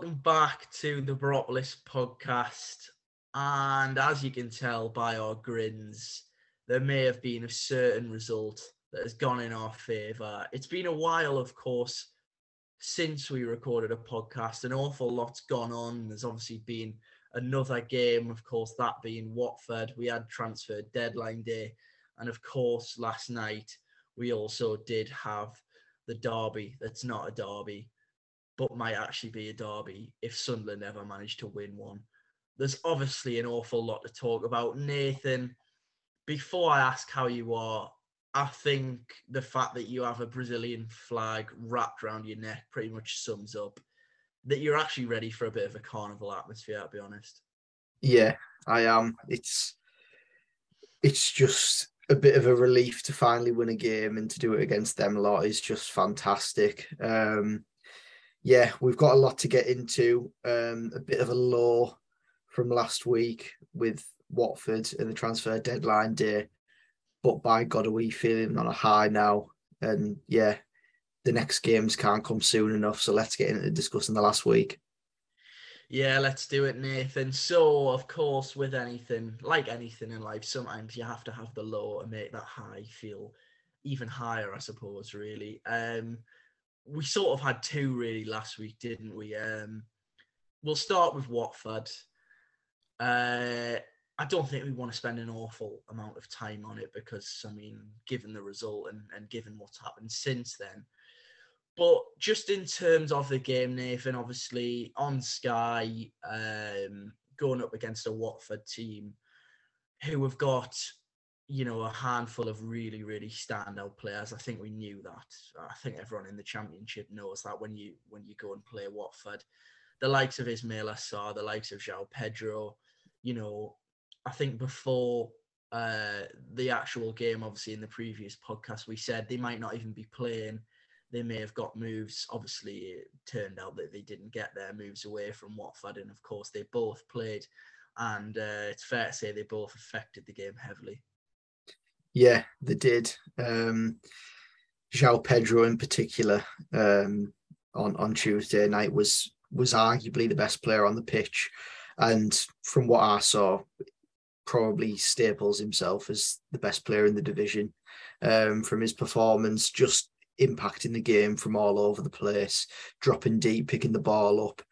welcome back to the Baropolis podcast. And as you can tell by our grins, there may have been a certain result that has gone in our favour. It's been a while, of course, since we recorded a podcast. An awful lot's gone on. There's obviously been another game, of course, that being Watford. We had transfer deadline day. And of course, last night, we also did have the derby that's not a derby, but might actually be a derby if Sunderland ever managed to win one. There's obviously an awful lot to talk about. Nathan, before I ask how you are, I think the fact that you have a Brazilian flag wrapped around your neck pretty much sums up that you're actually ready for a bit of a carnival atmosphere, I'll be honest. Yeah, I am. It's just a bit of a relief to finally win a game, and to do it against them a lot is just fantastic. Yeah, we've got a lot to get into. A bit of a lore from last week with Watford and the transfer deadline day. But by God, are we feeling on a high now? And yeah, the next games can't come soon enough. So let's get into discussing the last week. Yeah, let's do it, Nathan. So, of course, with anything, like anything in life, sometimes you have to have the low and make that high feel even higher, I suppose, really. We sort of had two, really, last week, didn't we? We'll start with Watford. I don't think we want to spend an awful amount of time on it because, I mean, given the result and given what's happened since then. But just in terms of the game, Nathan, obviously on Sky, going up against a Watford team who have got, you know, a handful of really, really standout players. I think we knew that. I think everyone in the Championship knows that when you go and play Watford. The likes of Ismaïla Sarr, the likes of João Pedro, you know, I think before the actual game, obviously in the previous podcast, we said they might not even be playing. They may have got moves. Obviously, it turned out that they didn't get their moves away from Watford. And of course, they both played. And it's fair to say they both affected the game heavily. Yeah, they did. João Pedro in particular on Tuesday night was arguably the best player on the pitch. And from what I saw, probably staples himself as the best player in the division from his performance, just impacting the game from all over the place, dropping deep, picking the ball up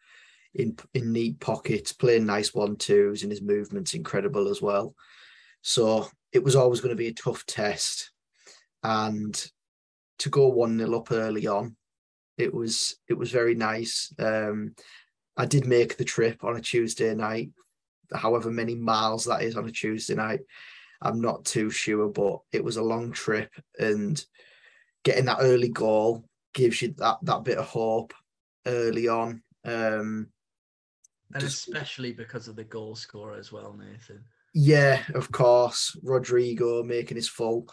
in neat pockets, playing nice 1-2s, and his movement's incredible as well. So it was always going to be a tough test. And to go 1-0 up early on, it was very nice. I did make the trip on a Tuesday night, however many miles that is on a Tuesday night, I'm not too sure, but it was a long trip, and getting that early goal gives you that bit of hope early on. And especially because of the goal scorer as well, Nathan. Yeah, of course. Rodrigo making his full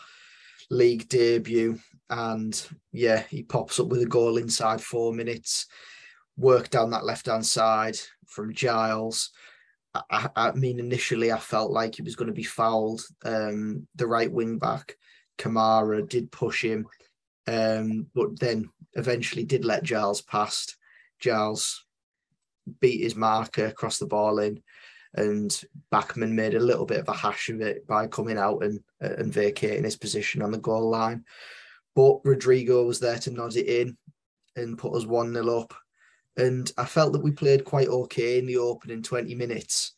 league debut. And yeah, he pops up with a goal inside 4 minutes. Work down that left-hand side from Giles. I mean, initially I felt like he was going to be fouled. The right wing-back, Kamara, did push him. But then eventually did let Giles past. Giles beat his marker, crossed the ball in, and Bachman made a little bit of a hash of it by coming out and vacating his position on the goal line. But Rodrigo was there to nod it in and put us 1-0 up. And I felt that we played quite okay in the opening 20 minutes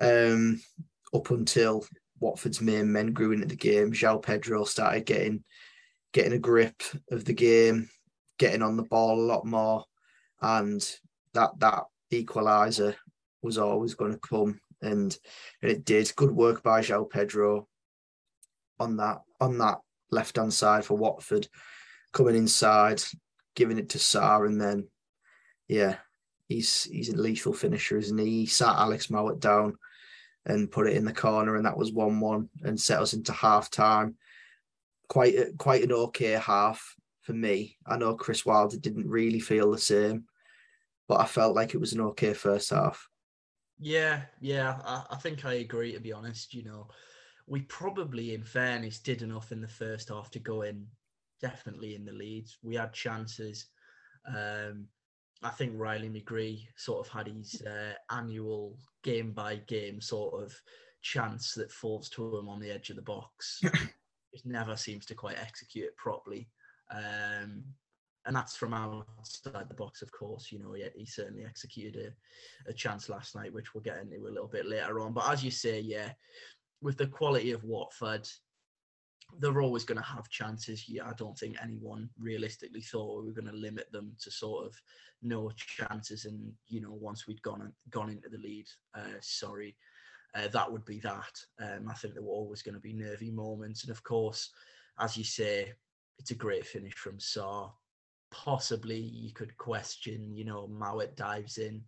up until Watford's main men grew into the game. João Pedro started getting a grip of the game, getting on the ball a lot more, and that equaliser was always going to come, and it did. Good work by João Pedro on that left hand side for Watford, coming inside, giving it to Sarr, and then yeah, he's a lethal finisher, isn't he? He sat Alex Mowatt down and put it in the corner, and that was 1-1 and set us into half time. Quite an okay half for me. I know Chris Wilder didn't really feel the same, but I felt like it was an okay first half. Yeah, I think I agree, to be honest. You know, we probably, in fairness, did enough in the first half to go in, definitely in the lead. We had chances. I think Riley McGree sort of had his annual game by game sort of chance that falls to him on the edge of the box. Just never seems to quite execute it properly. And that's from outside the box, of course. You know, he certainly executed a chance last night, which we'll get into a little bit later on. But as you say, yeah, with the quality of Watford, they're always going to have chances. Yeah, I don't think anyone realistically thought we were going to limit them to sort of no chances. And, you know, once we'd gone into the lead, that would be that. I think there were always going to be nervy moments. And, of course, as you say, it's a great finish from Sarr. Possibly you could question, you know, Mowatt dives in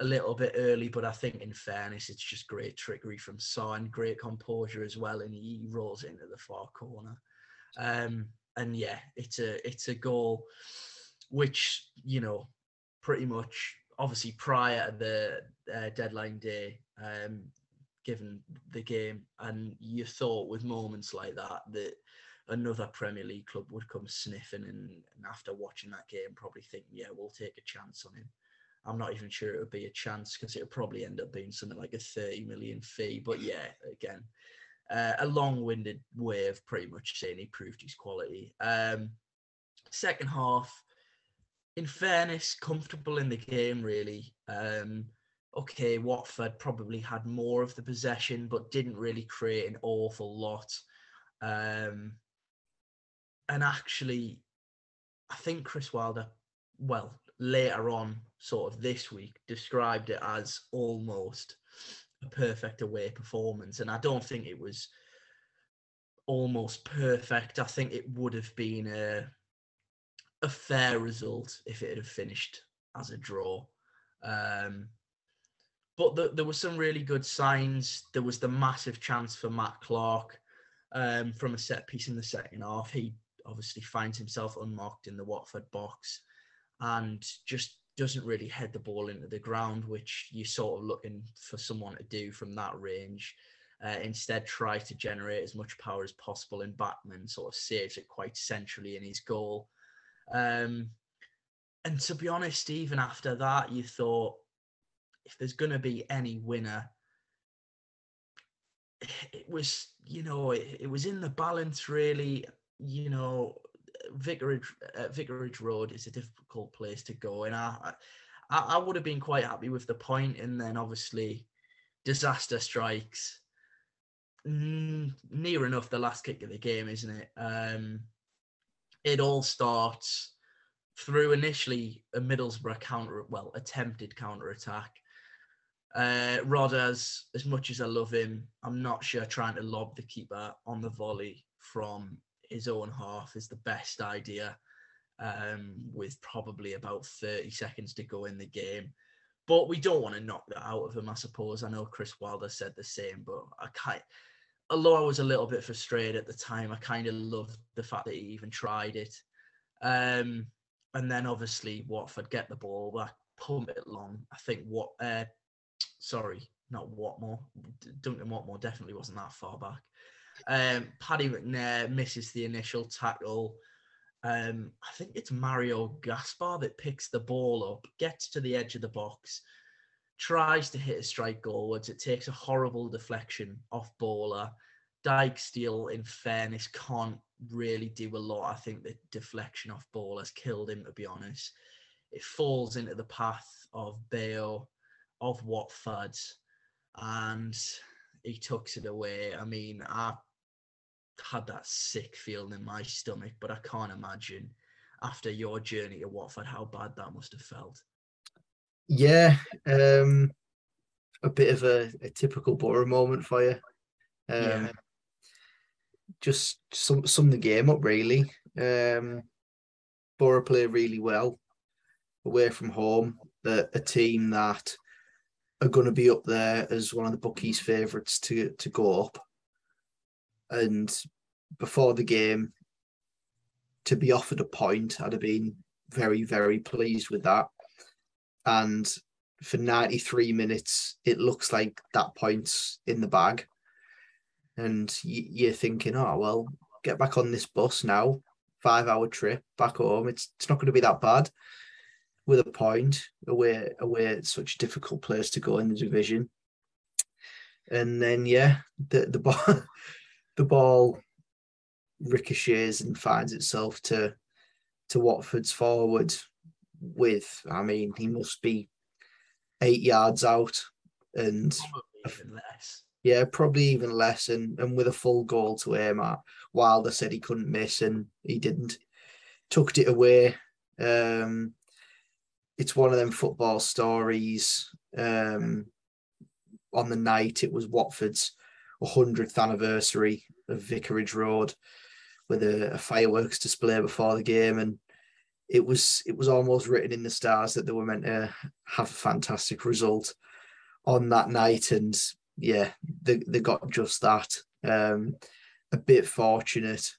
a little bit early, but I think in fairness, it's just great trickery from Sarr and great composure as well. And he rolls into the far corner. And yeah, it's a goal which, you know, pretty much obviously prior to the deadline day, given the game, and you thought with moments like that another Premier League club would come sniffing, and after watching that game, probably thinking, yeah, we'll take a chance on him. I'm not even sure it would be a chance because it would probably end up being something like a 30 million fee. But yeah, again, a long-winded way of pretty much saying he proved his quality. Second half, in fairness, comfortable in the game, really. Okay, Watford probably had more of the possession, but didn't really create an awful lot. And actually, I think Chris Wilder, well, later on, sort of this week, described it as almost a perfect away performance. And I don't think it was almost perfect. I think it would have been a fair result if it had finished as a draw. But there were some really good signs. There was the massive chance for Matt Clarke from a set piece in the second half. He obviously finds himself unmarked in the Watford box and just doesn't really head the ball into the ground, which you're sort of looking for someone to do from that range. Instead, try to generate as much power as possible, and Bachman sort of saves it quite centrally in his goal. And to be honest, even after that, you thought, if there's going to be any winner, it was, you know, it was in the balance, really. You know, Vicarage Road is a difficult place to go, and I would have been quite happy with the point. And then obviously disaster strikes near enough the last kick of the game, isn't it? It all starts through initially a Middlesbrough attempted counter-attack. Rodgers, as much as I love him, I'm not sure trying to lob the keeper on the volley from his own half is the best idea, with probably about 30 seconds to go in the game. But we don't want to knock that out of him, I suppose. I know Chris Wilder said the same, but although I was a little bit frustrated at the time, I kind of loved the fact that he even tried it. And then obviously Watford get the ball back, pump it long. I think Duncan Watmore definitely wasn't that far back. Paddy McNair misses the initial tackle. I think it's Mario Gaspar that picks the ball up, gets to the edge of the box, tries to hit a strike goalwards. It takes a horrible deflection off Bowler. Dyke Steele, in fairness, can't really do a lot. I think the deflection off Bowler has killed him, to be honest. It falls into the path of Bayo, of Watford, and he tucks it away. I mean, I had that sick feeling in my stomach, but I can't imagine after your journey to Watford how bad that must have felt. Yeah, a bit of a typical Borough moment for you. Yeah. Just sum the game up, really. Borough play really well away from home. A team that are going to be up there as one of the bookies' favourites to go up. And before the game, to be offered a point, I'd have been very, very pleased with that. And for 93 minutes, it looks like that point's in the bag. And you're thinking, oh, well, get back on this bus now, 5-hour trip back home. It's not going to be that bad. with a point away at such a difficult place to go in the division. And then, yeah, the ball ricochets and finds itself to Watford's forward with, I mean, he must be 8 yards out and probably even less. Yeah, probably even less, and with a full goal to aim at. Wilder said he couldn't miss, and he didn't. Tucked it away. It's one of them football stories. On the night, it was Watford's 100th anniversary of Vicarage Road, with a fireworks display before the game, and it was almost written in the stars that they were meant to have a fantastic result on that night, and yeah, they got just that. A bit fortunate.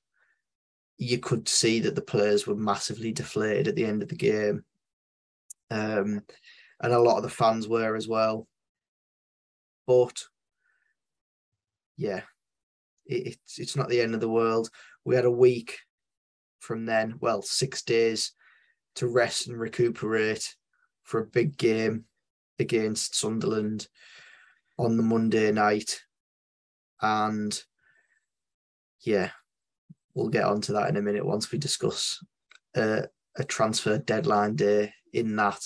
You could see that the players were massively deflated at the end of the game, and a lot of the fans were as well. But yeah, it's not the end of the world. We had a week from then, well, 6 days to rest and recuperate for a big game against Sunderland on the Monday night. And yeah, we'll get onto that in a minute once we discuss a transfer deadline day in that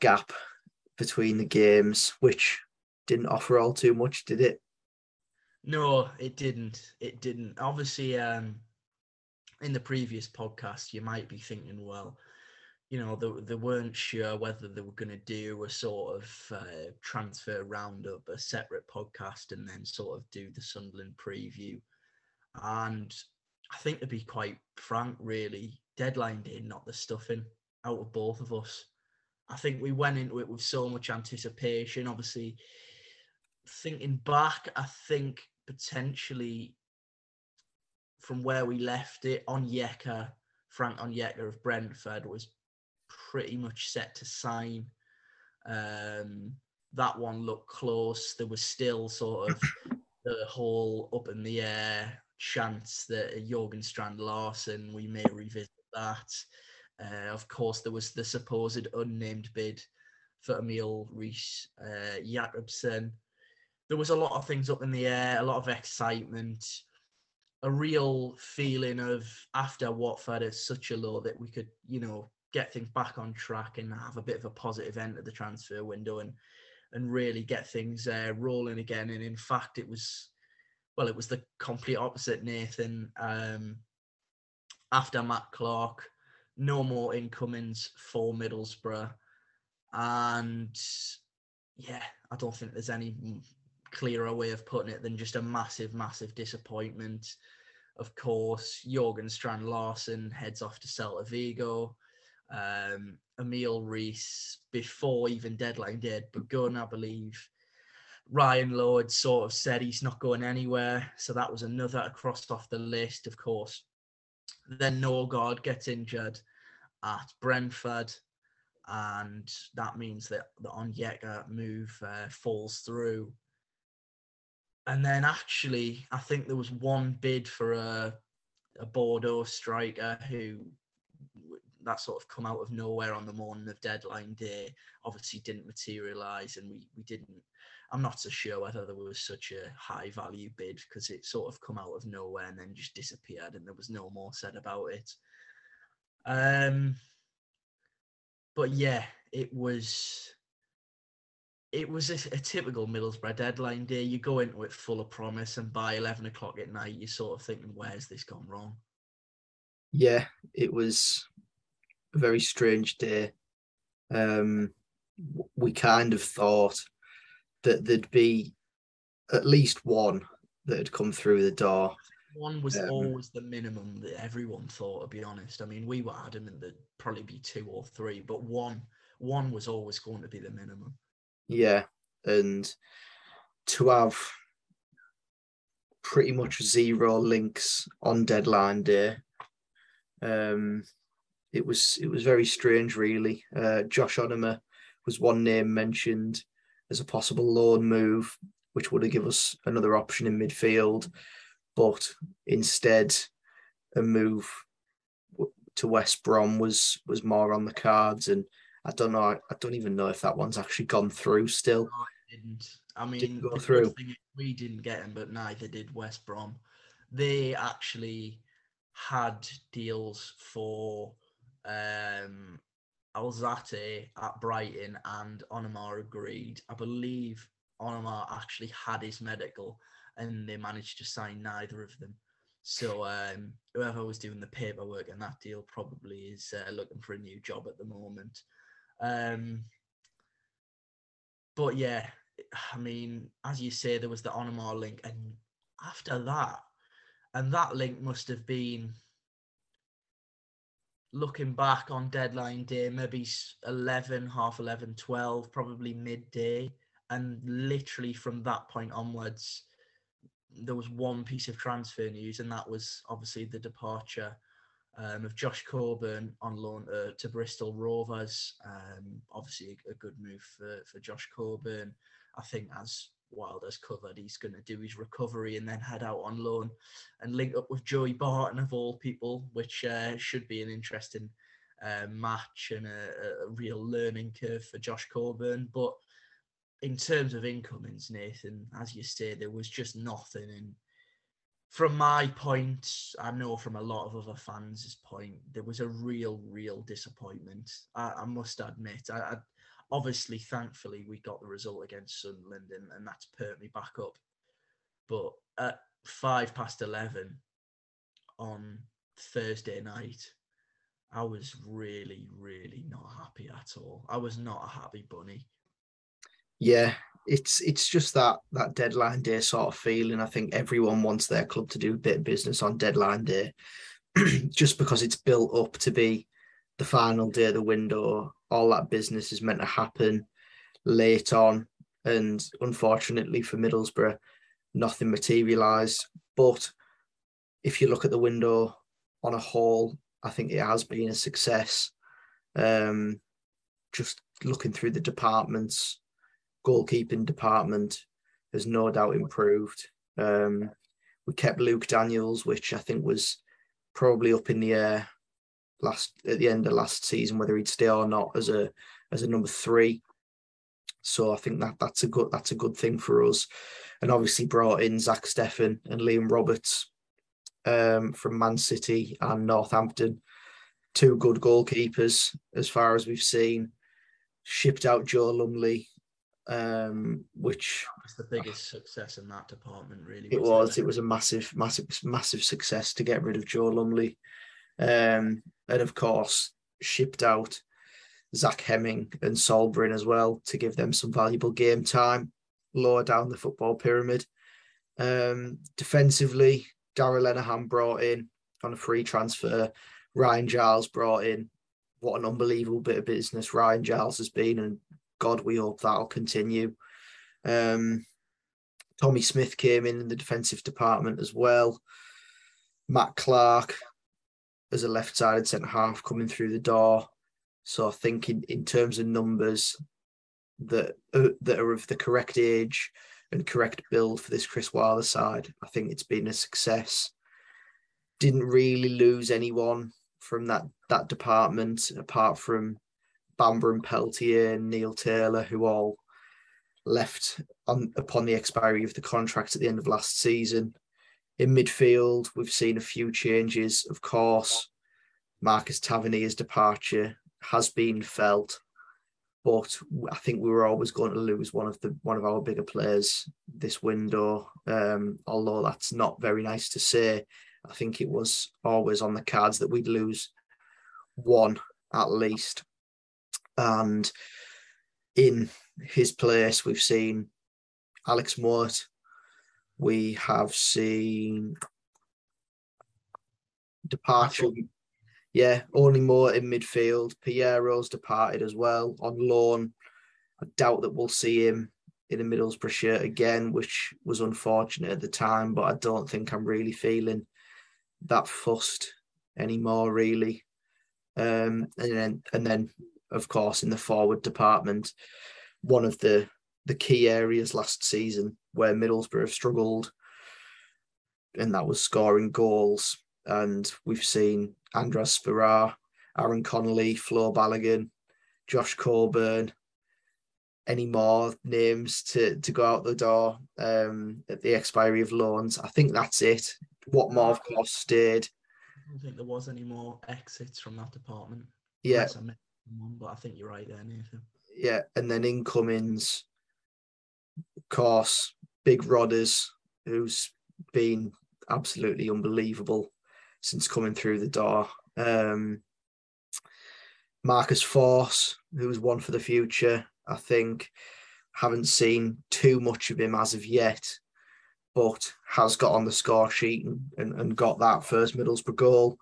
gap between the games, which didn't offer all too much, did it? No, it didn't. Obviously, in the previous podcast, you might be thinking, well, you know, they weren't sure whether they were going to do a sort of transfer roundup, a separate podcast, and then sort of do the Sunderland preview. And I think, to be quite frank, really, deadline day knocked the stuffing out of both of us. I think we went into it with so much anticipation. Obviously, thinking back, I think potentially from where we left it, Frank Onyeka of Brentford was pretty much set to sign. That one looked close. There was still sort of the whole up in the air chance that Jørgen Strand Larsen, we may revisit that. Of course, there was the supposed unnamed bid for Emil Rees Jakobsen. There was a lot of things up in the air, a lot of excitement, a real feeling of after Watford is such a low that we could, you know, get things back on track and have a bit of a positive end of the transfer window and really get things rolling again. And in fact, it was the complete opposite, Nathan. After Matt Clarke, no more incomings for Middlesbrough. And yeah, I don't think there's any clearer way of putting it than just a massive, massive disappointment. Of course, Jørgen Strand Larsen heads off to Celta Vigo. Emil Rees, before even deadline day had begun, I believe, Ryan Lowe had sort of said he's not going anywhere. So that was another crossed off the list, of course. Then Norgard gets injured at Brentford, and that means that the Onyeka move falls through. And then actually, I think there was one bid for a Bordeaux striker who that sort of come out of nowhere on the morning of deadline day, obviously didn't materialise, and we didn't. I'm not so sure whether there was such a high value bid because it sort of come out of nowhere and then just disappeared and there was no more said about it. But yeah, it was a typical Middlesbrough deadline day. You go into it full of promise and by 11 o'clock at night, you're sort of thinking, where's this gone wrong? Yeah, it was a very strange day. We kind of thought that there'd be at least one that had come through the door. One was always the minimum that everyone thought, to be honest. I mean, we were adamant there'd probably be two or three, but one was always going to be the minimum. Yeah, and to have pretty much zero links on deadline day, it was very strange, really. Josh Onomah was one name mentioned as a possible loan move, which would have given us another option in midfield. But instead, a move to West Brom was more on the cards, and I don't even know if that one's actually gone through still. No, it didn't. I mean, didn't go through. We didn't get him, but neither did West Brom. They actually had deals for Alzate at Brighton, and Onomah agreed. I believe Onomah actually had his medical, and they managed to sign neither of them. So whoever was doing the paperwork in that deal probably is looking for a new job at the moment. But yeah, I mean, as you say, there was the Onomah link, and after that, and that link must have been, looking back on deadline day, maybe 11, half 11, 12, probably midday. And literally from that point onwards, there was one piece of transfer news, and that was obviously the departure of Josh Coburn on loan to Bristol Rovers. Obviously a good move for Josh Coburn. I think as Wilder's covered, he's going to do his recovery and then head out on loan and link up with Joey Barton of all people, which should be an interesting match and a real learning curve for Josh Coburn. But in terms of incomings, Nathan, as you say, there was just nothing. And from my point, I know from a lot of other fans' point, there was a real disappointment. I must admit, I obviously, thankfully, we got the result against Sunderland, and that's perked me back up. But at 11:05 on Thursday night, I was really not happy at all. I was not a happy bunny. Yeah, it's just that deadline day sort of feeling. I think everyone wants their club to do a bit of business on deadline day just because it's built up to be the final day of the window. All that business is meant to happen late on, and unfortunately for Middlesbrough, nothing materialised. But if you look at the window on a whole, I think it has been a success. Just looking through the departments, goalkeeping department has no doubt improved. We kept Luke Daniels, which I think was probably up in the air at the end of last season, whether he'd stay or not as a number 3. So I think that's a good thing for us. And obviously brought in Zack Steffen and Liam Roberts from Man City and Northampton. Two good goalkeepers as far as we've seen. Shipped out Joe Lumley, which was the biggest success in that department, really. It was a massive success to get rid of Joe Lumley. And of course, shipped out Zach Hemming and Solbrin as well to give them some valuable game time lower down the football pyramid. Defensively, Darragh Lenihan brought in on a free transfer. Ryan Giles brought in. What an unbelievable bit of business Ryan Giles has been, and God, we hope that'll continue. Tommy Smith came in the defensive department as well. Matt Clarke as a left-sided centre-half coming through the door. So I think in terms of numbers that are of the correct age and correct build for this Chris Wilder side, I think it's been a success. Didn't really lose anyone from that department, apart from Bamber and Peltier and Neil Taylor, who all left upon the expiry of the contract at the end of last season. In midfield, we've seen a few changes. Of course, Marcus Tavernier's departure has been felt, but I think we were always going to lose one of our bigger players this window. Although that's not very nice to say, I think it was always on the cards that we'd lose one at least. And in his place, we've seen Alex Mowatt. We have seen departure. Yeah, only more in midfield. Piero's departed as well on loan. I doubt that we'll see him in a Middlesbrough shirt again, which was unfortunate at the time, but I don't think I'm really feeling that fussed anymore, really. And then, of course, in the forward department, one of the key areas last season where Middlesbrough have struggled, and that was scoring goals. And we've seen Andras Spirar, Aaron Connolly, Flo Balogun, Josh Coburn, any more names to go out the door at the expiry of loans. I think that's it. Watmore, of course, stayed. I don't think there was any more exits from that department. Yeah. But I think you're right there, Nathan. Yeah, and then incomings, of course, Big Rodders, who's been absolutely unbelievable since coming through the door. Marcus Force, who's one for the future, I think. Haven't seen too much of him as of yet, but has got on the score sheet and got that first Middlesbrough goal.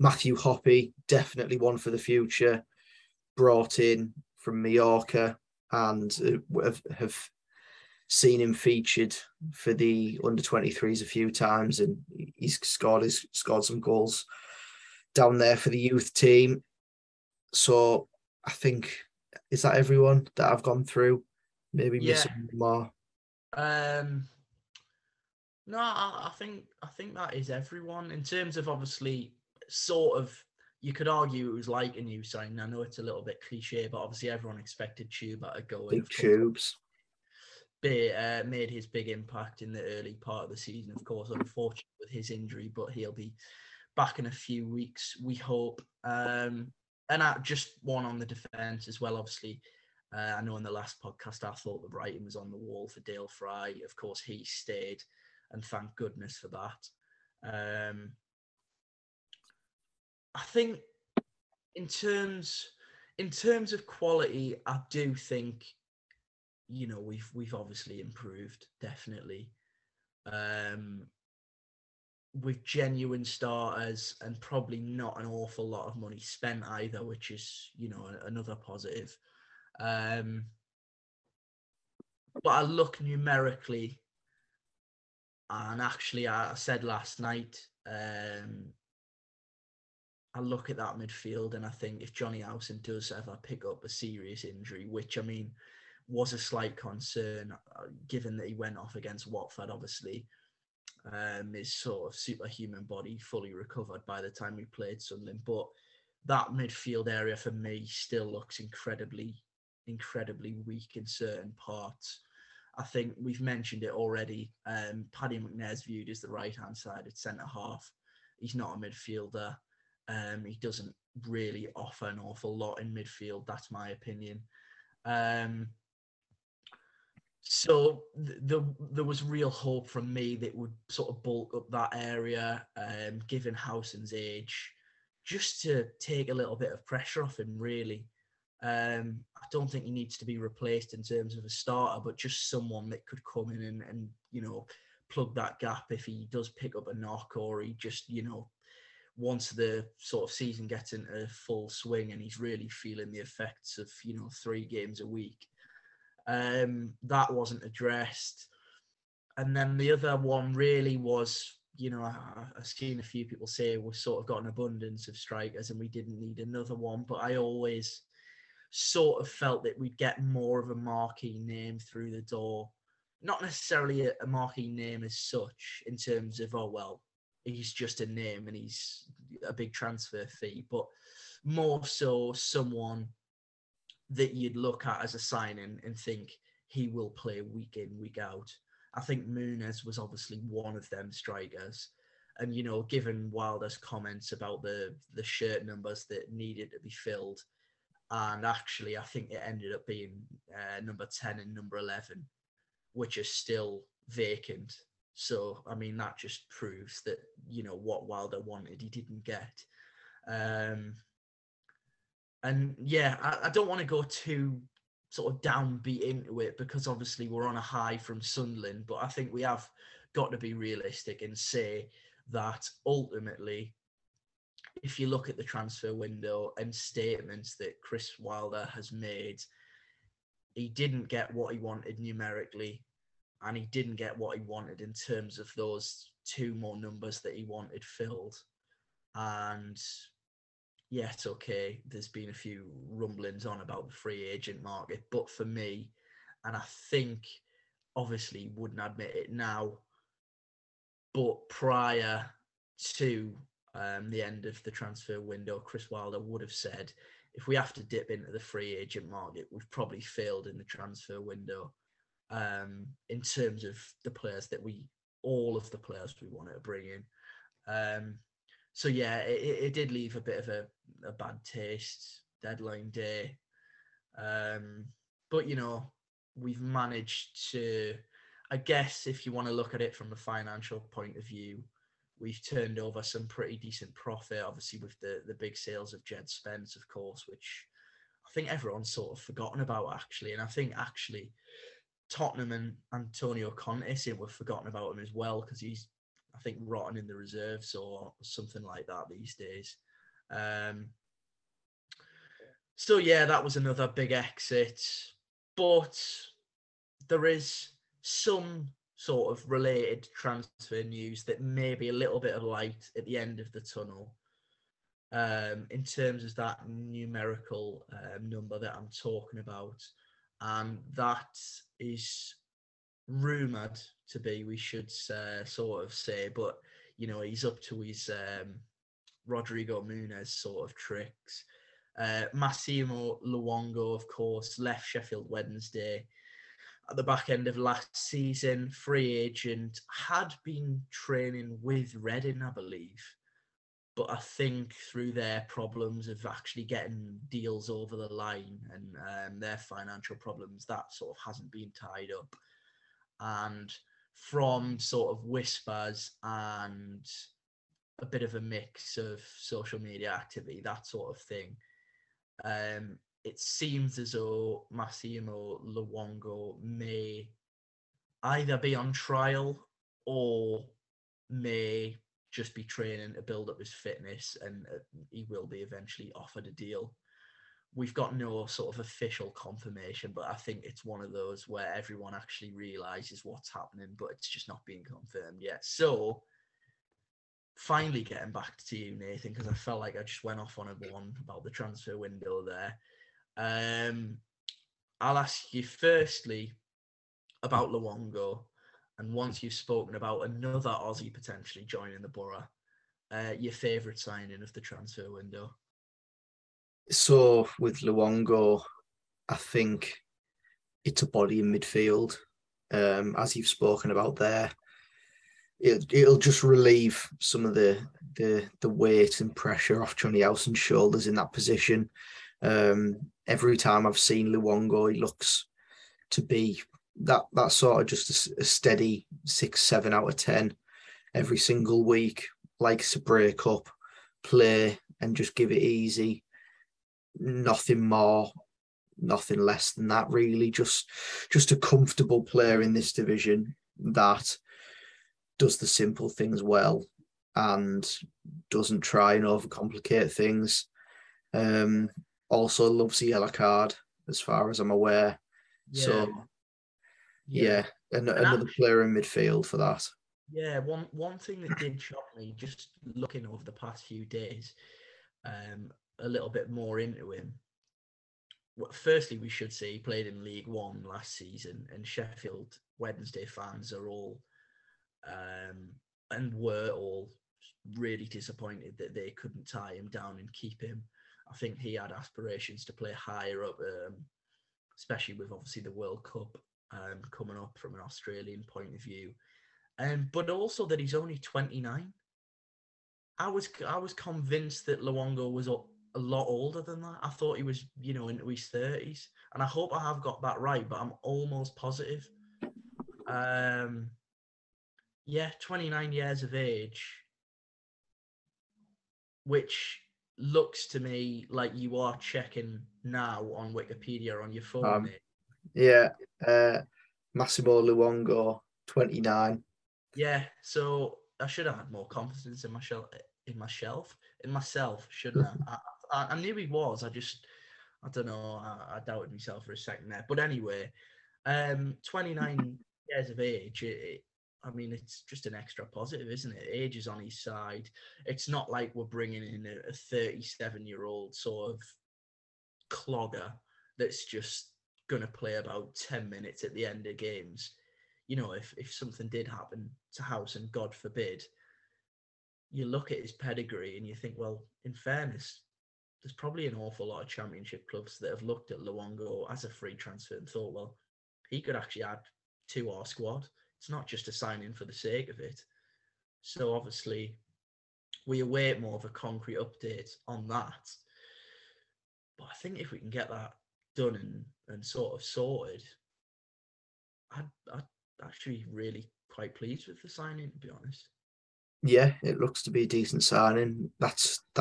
Matthew Hoppy, definitely one for the future, brought in from Mallorca, and have seen him featured for the under-23s a few times, and he's scored some goals down there for the youth team. So I think, is that everyone that I've gone through? Maybe missing more. No, I think that is everyone. In terms of, obviously, sort of, you could argue it was like a new signing. I know it's a little bit cliche, but obviously everyone expected Chuba to go. Big Tubes. Made his big impact in the early part of the season, of course, unfortunate with his injury, but he'll be back in a few weeks, we hope. And just one on the defence as well, obviously. I know in the last podcast, I thought the writing was on the wall for Dael Fry. Of course, he stayed, and thank goodness for that. I think in terms of quality, I do think, you know, we've obviously improved, definitely. With genuine starters and probably not an awful lot of money spent either, which is, you know, another positive. But I look numerically, and actually I said last night, I look at that midfield and I think if Jonny Howson does ever pick up a serious injury, which, I mean, was a slight concern given that he went off against Watford, obviously, his sort of superhuman body fully recovered by the time we played Sunderland. But that midfield area for me still looks incredibly weak in certain parts. I think we've mentioned it already. Paddy McNair's viewed as the right-hand side at centre-half. He's not a midfielder. He doesn't really offer an awful lot in midfield. That's my opinion. So there was real hope from me that it would sort of bulk up that area, given Howson's age, just to take a little bit of pressure off him, really. I don't think he needs to be replaced in terms of a starter, but just someone that could come in and you know, plug that gap if he does pick up a knock, or he just, you know, once the sort of season gets into full swing and he's really feeling the effects of, you know, 3 games a week. That wasn't addressed. And then the other one really was, you know, I've seen a few people say we've sort of got an abundance of strikers and we didn't need another one, but I always sort of felt that we'd get more of a marquee name through the door. Not necessarily a marquee name as such in terms of, oh, well, he's just a name and he's a big transfer fee, but more so someone that you'd look at as a signing and think he will play week in, week out. I think Muniz was obviously one of them strikers. And, you know, given Wilder's comments about the shirt numbers that needed to be filled, and actually I think it ended up being number 10 and number 11, which are still vacant. So, I mean, that just proves that, you know, what Wilder wanted, he didn't get. And, yeah, I don't want to go too sort of downbeat into it because, obviously, we're on a high from Sunderland. But I think we have got to be realistic and say that, ultimately, if you look at the transfer window and statements that Chris Wilder has made, he didn't get what he wanted numerically. And he didn't get what he wanted in terms of those 2 more numbers that he wanted filled. And yeah, it's okay. There's been a few rumblings on about the free agent market, but for me, and I think obviously wouldn't admit it now, but prior to the end of the transfer window, Chris Wilder would have said, if we have to dip into the free agent market, we've probably failed in the transfer window in terms of the players that all of the players we want to bring in. So yeah, it did leave a bit of a bad taste, deadline day. But, you know, we've managed to, I guess if you want to look at it from a financial point of view, we've turned over some pretty decent profit, obviously with the big sales of Jed Spence, of course, which I think everyone's sort of forgotten about, actually. And I think actually Tottenham and Antonio Conte were forgotten about him as well, because he's, I think, rotten in the reserves or something like that these days. So, yeah, that was another big exit. But there is some sort of related transfer news that may be a little bit of light at the end of the tunnel in terms of that numerical number that I'm talking about. And that is rumoured to be, we should sort of say, but, you know, he's up to his Rodrigo Muniz sort of tricks. Massimo Luongo, of course, left Sheffield Wednesday at the back end of last season, free agent, had been training with Reading, I believe, but I think through their problems of actually getting deals over the line and their financial problems, that sort of hasn't been tied up. And from sort of whispers and a bit of a mix of social media activity, that sort of thing, it seems as though Massimo Luongo may either be on trial or may just be training to build up his fitness, and he will be eventually offered a deal. We've got no sort of official confirmation, but I think it's one of those where everyone actually realises what's happening, but it's just not being confirmed yet. So finally getting back to you, Nathan, because I felt like I just went off on a one about the transfer window there. I'll ask you firstly about Luongo, and once you've spoken about another Aussie potentially joining the Borough, your favourite signing of the transfer window. So with Luongo, I think it's a body in midfield, as you've spoken about there. It'll just relieve some of the weight and pressure off Jonny Howson's shoulders in that position. Every time I've seen Luongo, he looks to be that sort of just a steady 6-7 out of 10 every single week. Likes to break up, play, and just give it easy. Nothing more, nothing less than that, really. Just a comfortable player in this division that does the simple things well and doesn't try and overcomplicate things. Also loves the yellow card, as far as I'm aware. Yeah. So, yeah. Another player in midfield for that. Yeah, one thing that did shock me, just looking over the past few days, a little bit more into him. Firstly, we should say he played in League One last season, and Sheffield Wednesday fans are all and were all really disappointed that they couldn't tie him down and keep him. I think he had aspirations to play higher up, especially with obviously the World Cup coming up from an Australian point of view. But also that he's only 29. I was convinced that Luongo was a lot older than that. I thought he was, you know, into his 30s. And I hope I have got that right, but I'm almost positive. 29 years of age, which looks to me like you are checking now on Wikipedia on your phone. Massimo Luongo, 29. Yeah, so I should have had more confidence in myself, shouldn't I? I knew he was. I don't know. I doubted myself for a second there. But anyway, 29 years of age. It's just an extra positive, isn't it? Age is on his side. It's not like we're bringing in a 37-year-old sort of clogger that's just going to play about 10 minutes at the end of games. You know, if something did happen to Howson, God forbid, you look at his pedigree and you think, well, in fairness, there's probably an awful lot of Championship clubs that have looked at Luongo as a free transfer and thought, well, he could actually add to our squad. It's not just a signing for the sake of it. So obviously, we await more of a concrete update on that. But I think if we can get that done and sort of sorted, I'd actually really quite pleased with the signing, to be honest. Yeah, it looks to be a decent signing. That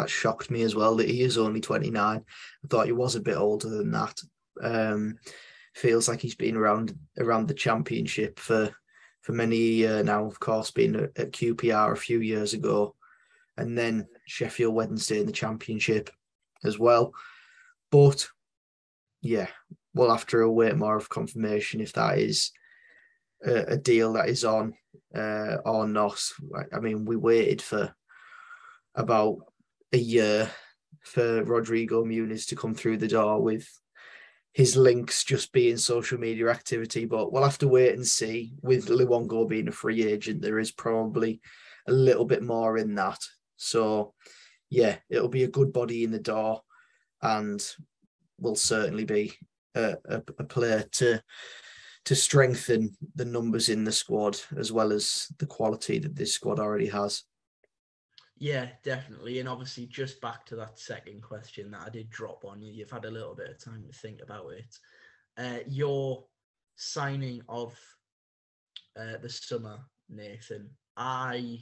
shocked me as well that he is only 29. I thought he was a bit older than that. Feels like he's been around the Championship for many years now, of course, being at QPR a few years ago, and then Sheffield Wednesday in the Championship as well. But yeah, we'll have to await more of confirmation if that is a deal that is on or not. I mean, we waited for about a year for Rodrigo Muniz to come through the door with his links just being social media activity, but we'll have to wait and see. With Luongo being a free agent, there is probably a little bit more in that. So yeah, it'll be a good body in the door and will certainly be a player to strengthen the numbers in the squad as well as the quality that this squad already has. Yeah, definitely. And obviously, just back to that second question that I did drop on you, you've had a little bit of time to think about it. Your signing of the summer, Nathan, I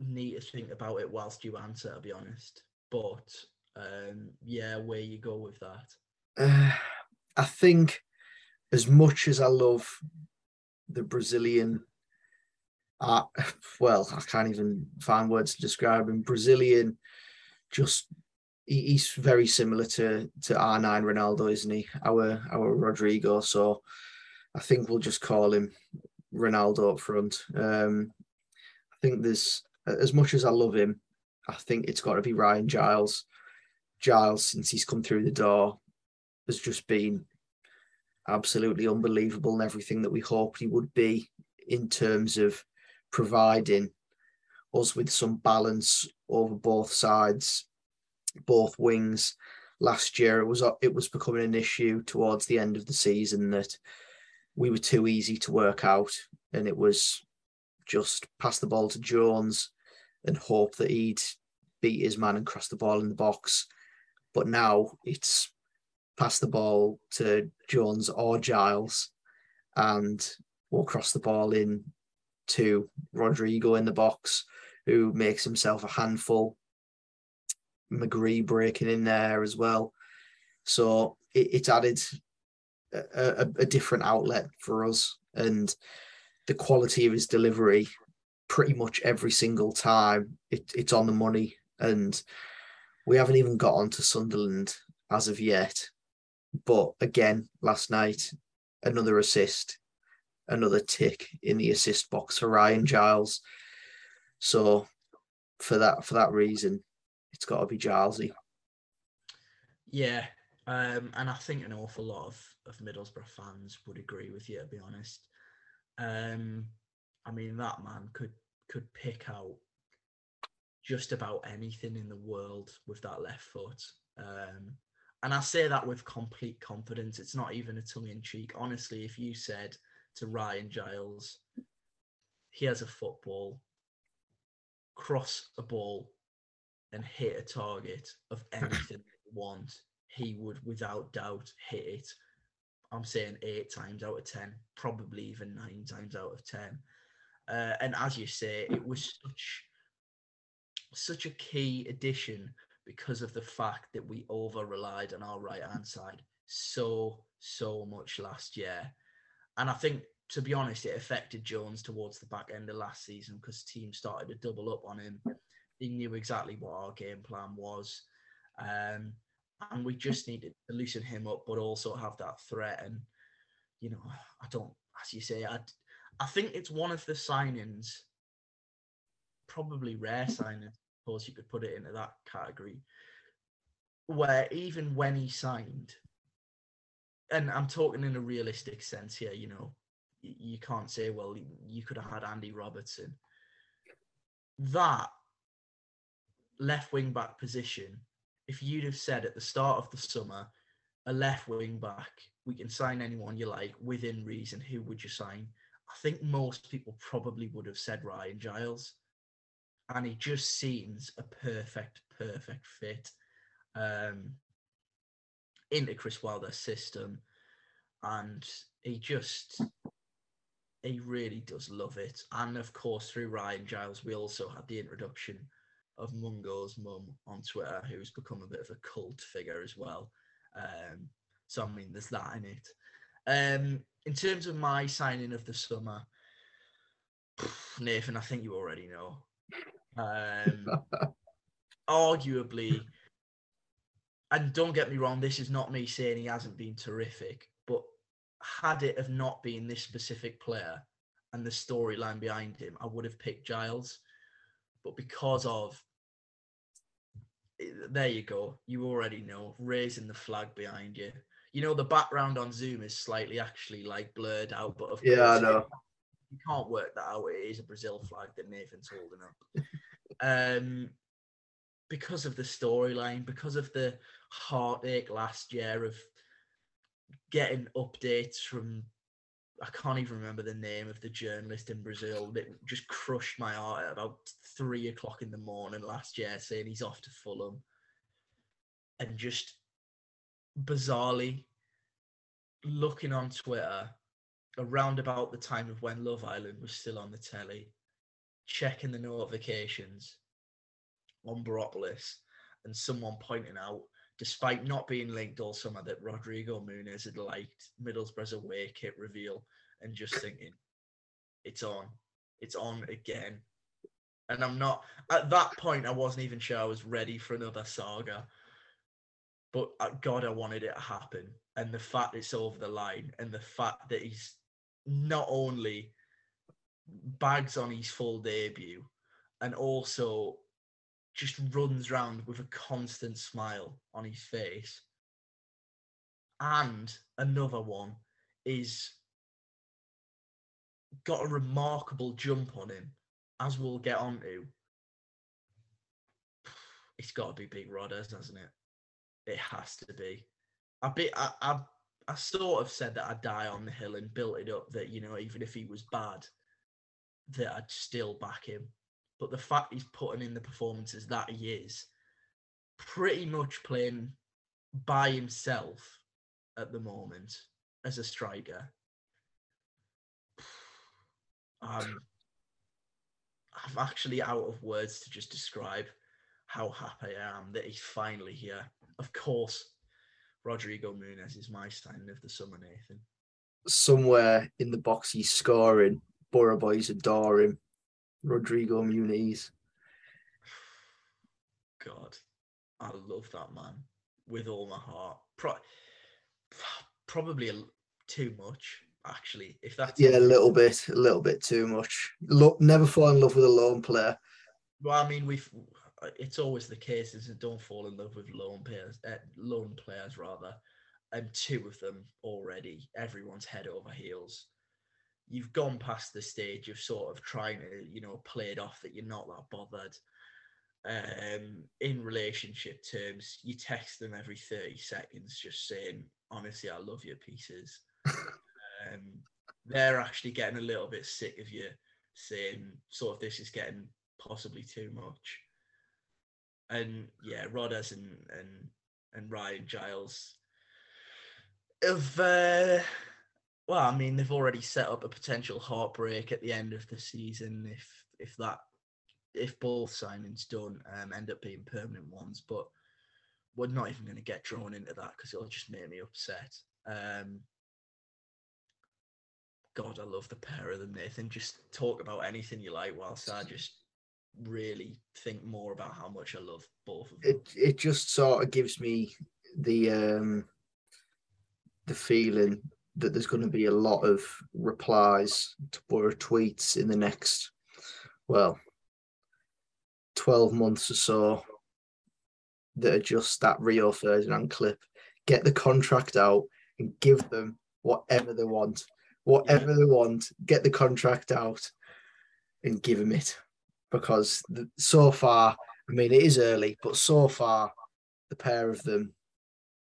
need to think about it whilst you answer, to be honest. But yeah, where you go with that? I think as much as I love the Brazilian, well, I can't even find words to describe him. Brazilian, just he's very similar to R9 Ronaldo, isn't he? Our Rodrigo. So I think we'll just call him Ronaldo up front. I think there's, as much as I love him, I think it's got to be Ryan Giles. Giles, since he's come through the door, has just been absolutely unbelievable and everything that we hoped he would be in terms of providing us with some balance over both sides, both wings. Last year, it was becoming an issue towards the end of the season that we were too easy to work out, and it was just pass the ball to Jones and hope that he'd beat his man and cross the ball in the box. But now it's pass the ball to Jones or Giles and we'll cross the ball in to Rodrigo in the box, who makes himself a handful. McGree breaking in there as well. So it's added a different outlet for us, and the quality of his delivery pretty much every single time, it's on the money. And we haven't even got onto Sunderland as of yet. But again, last night, another assist, another tick in the assist box for Ryan Giles. So for that reason, it's got to be Gilesy. Yeah, and I think an awful lot of Middlesbrough fans would agree with you, to be honest. I mean, that man could pick out just about anything in the world with that left foot. And I say that with complete confidence. It's not even a tongue-in-cheek. Honestly, if you said to Ryan Giles, here's a football, cross a ball and hit a target of anything you want, he would without doubt hit it. I'm saying 8 times out of 10, probably even 9 times out of 10. And as you say, it was such a key addition because of the fact that we over-relied on our right-hand side so much last year. And I think, to be honest, it affected Jones towards the back end of last season because teams started to double up on him. He knew exactly what our game plan was. And we just needed to loosen him up, but also have that threat. And, you know, I don't, as you say, I think it's one of the signings, probably rare signings, I suppose you could put it into that category, where even when he signed, and I'm talking in a realistic sense here, you know, you can't say, well, you could have had Andy Robertson. that left wing back position, if you'd have said at the start of the summer, a left wing back, we can sign anyone you like within reason, who would you sign? I think most people probably would have said Ryan Giles. And he just seems a perfect fit into Chris Wilder's system. And he really does love it. And of course, through Ryan Giles, we also had the introduction of Mungo's mum on Twitter, who's become a bit of a cult figure as well. So, I mean, there's that in it. In terms of my signing of the summer, Nathan, I think you already know. Arguably, and don't get me wrong, this is not me saying he hasn't been terrific, but had it have not been this specific player and the storyline behind him, I would have picked Giles. But because of, there you go, you already know, raising the flag behind you. You know, the background on Zoom is slightly actually like blurred out, but of course, I know. You can't work that out. It is a Brazil flag that Nathan's holding up. Because of the storyline, because of the heartache last year of getting updates from, I can't even remember the name of the journalist in Brazil that just crushed my heart at about 3 o'clock in the morning last year, saying he's off to Fulham. And just bizarrely looking on Twitter around about the time of when Love Island was still on the telly, checking the notifications on Bropolis, and someone pointing out, despite not being linked all summer, that Rodrigo Muniz had liked Middlesbrough's away kit reveal, and just thinking, it's on again. And I'm not, at that point, I wasn't even sure I was ready for another saga. But God, I wanted it to happen. And the fact it's over the line, and the fact that he's not only bags on his full debut, and also just runs round with a constant smile on his face. And another one is got a remarkable jump on him, as we'll get on to. It's got to be Big Rodders, hasn't it? It has to be. I sort of said that I'd die on the hill and built it up that, you know, even if he was bad, that I'd still back him. But the fact he's putting in the performances that he is, pretty much playing by himself at the moment as a striker. I'm actually out of words to just describe how happy I am that he's finally here. Of course, Rodrigo Muniz is my signing of the summer, Nathan. Somewhere in the box he's scoring. Borough boys adore him. Rodrigo Muniz. God, I love that man with all my heart. Probably too much, actually. If that's a little bit too much. Never fall in love with a lone player. Well, I mean, it's always the case, is that don't fall in love with lone players, and two of them already, everyone's head over heels. You've gone past the stage of sort of trying to, you know, play it off that you're not that bothered. In relationship terms, you text them every 30 seconds just saying, honestly, I love your pieces. They're actually getting a little bit sick of you saying, sort of, this is getting possibly too much. And yeah, Rodders and Ryan Giles have, well, I mean, they've already set up a potential heartbreak at the end of the season if both signings done end up being permanent ones. But we're not even going to get drawn into that because it'll just make me upset. God, I love the pair of them, Nathan. Just talk about anything you like whilst I just really think more about how much I love both of them. It just sort of gives me the feeling that there's going to be a lot of replies or tweets in the next, 12 months or so that are just that Rio Ferdinand clip. Get the contract out and give them whatever they want. Whatever they want, get the contract out and give them it. because so far, I mean, it is early, but so far, the pair of them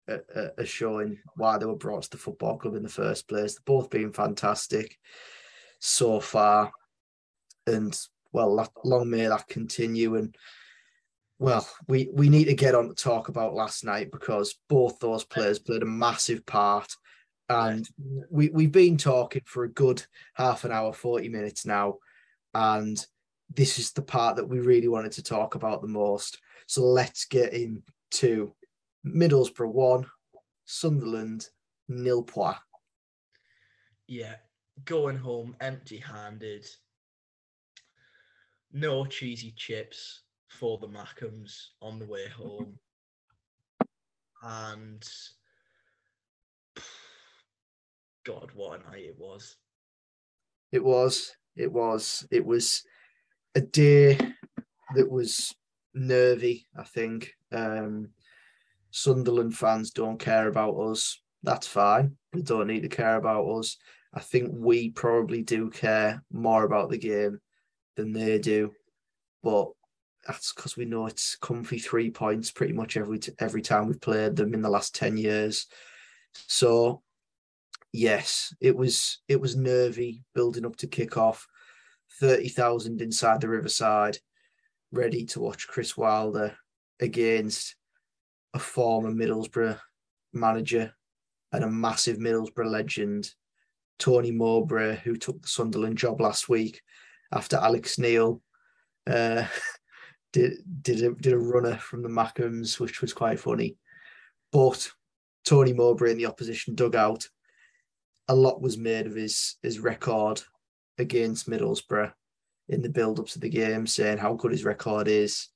are showing why they were brought to the football club in the first place. They've both been fantastic so far. And, well, long may that continue. And, well, we need to get on to talk about last night, because both those players played a massive part. And we've been talking for a good half an hour, 40 minutes now. And this is the part that we really wanted to talk about the most. So let's get into Middlesbrough 1, Sunderland 0. Yeah, going home empty-handed. No cheesy chips for the Mackhams on the way home. And God, what a night it was. It was a day that was nervy, I think. Sunderland fans don't care about us. That's fine. They don't need to care about us. I think we probably do care more about the game than they do. But that's because we know it's comfy 3 points pretty much every time we've played them in the last 10 years. So, yes, it was nervy building up to kick off. 30,000 inside the Riverside, ready to watch Chris Wilder against a former Middlesbrough manager and a massive Middlesbrough legend, Tony Mowbray, who took the Sunderland job last week after Alex Neil did a runner from the Mackhams, which was quite funny. But Tony Mowbray in the opposition dugout, a lot was made of his record against Middlesbrough in the build-up to the game, saying how good his record is.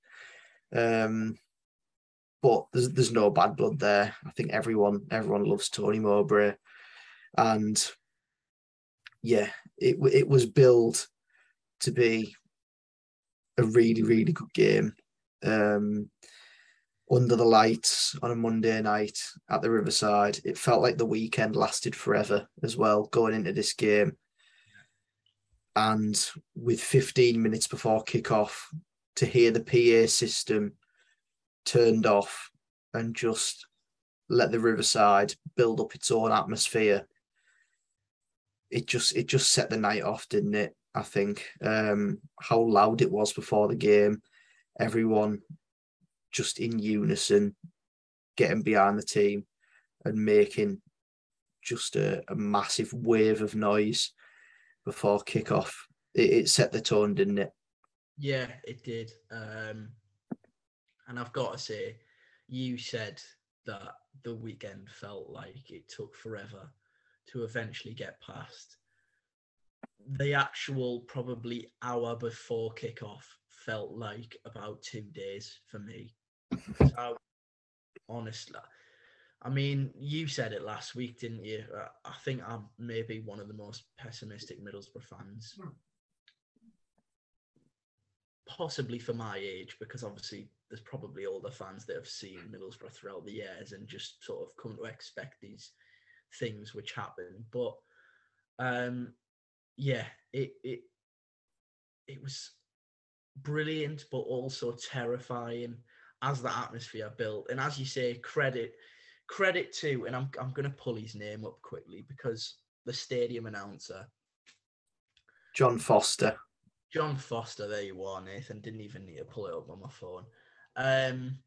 But there's no bad blood there. I think everyone loves Tony Mowbray. And yeah, it was billed to be a really, really good game. Under the lights on a Monday night at the Riverside. It felt like the weekend lasted forever as well, going into this game. And with 15 minutes before kickoff, to hear the PA system turned off and just let the Riverside build up its own atmosphere, it just set the night off, didn't it? I think how loud it was before the game, everyone just in unison getting behind the team and making just a massive wave of noise before kickoff. It set the tone, didn't it? Yeah, it did. And I've got to say, you said that the weekend felt like it took forever to eventually get past. The actual probably hour before kickoff felt like about 2 days for me. So, honestly, I mean, you said it last week, didn't you? I think I'm maybe one of the most pessimistic Middlesbrough fans, possibly for my age, because obviously there's probably older fans that have seen Middlesbrough throughout the years and just sort of come to expect these things which happen. But yeah, it was brilliant, but also terrifying as the atmosphere built. And as you say, credit to, and I'm going to pull his name up quickly because the stadium announcer, John Foster, there you are, Nathan. Didn't even need to pull it up on my phone.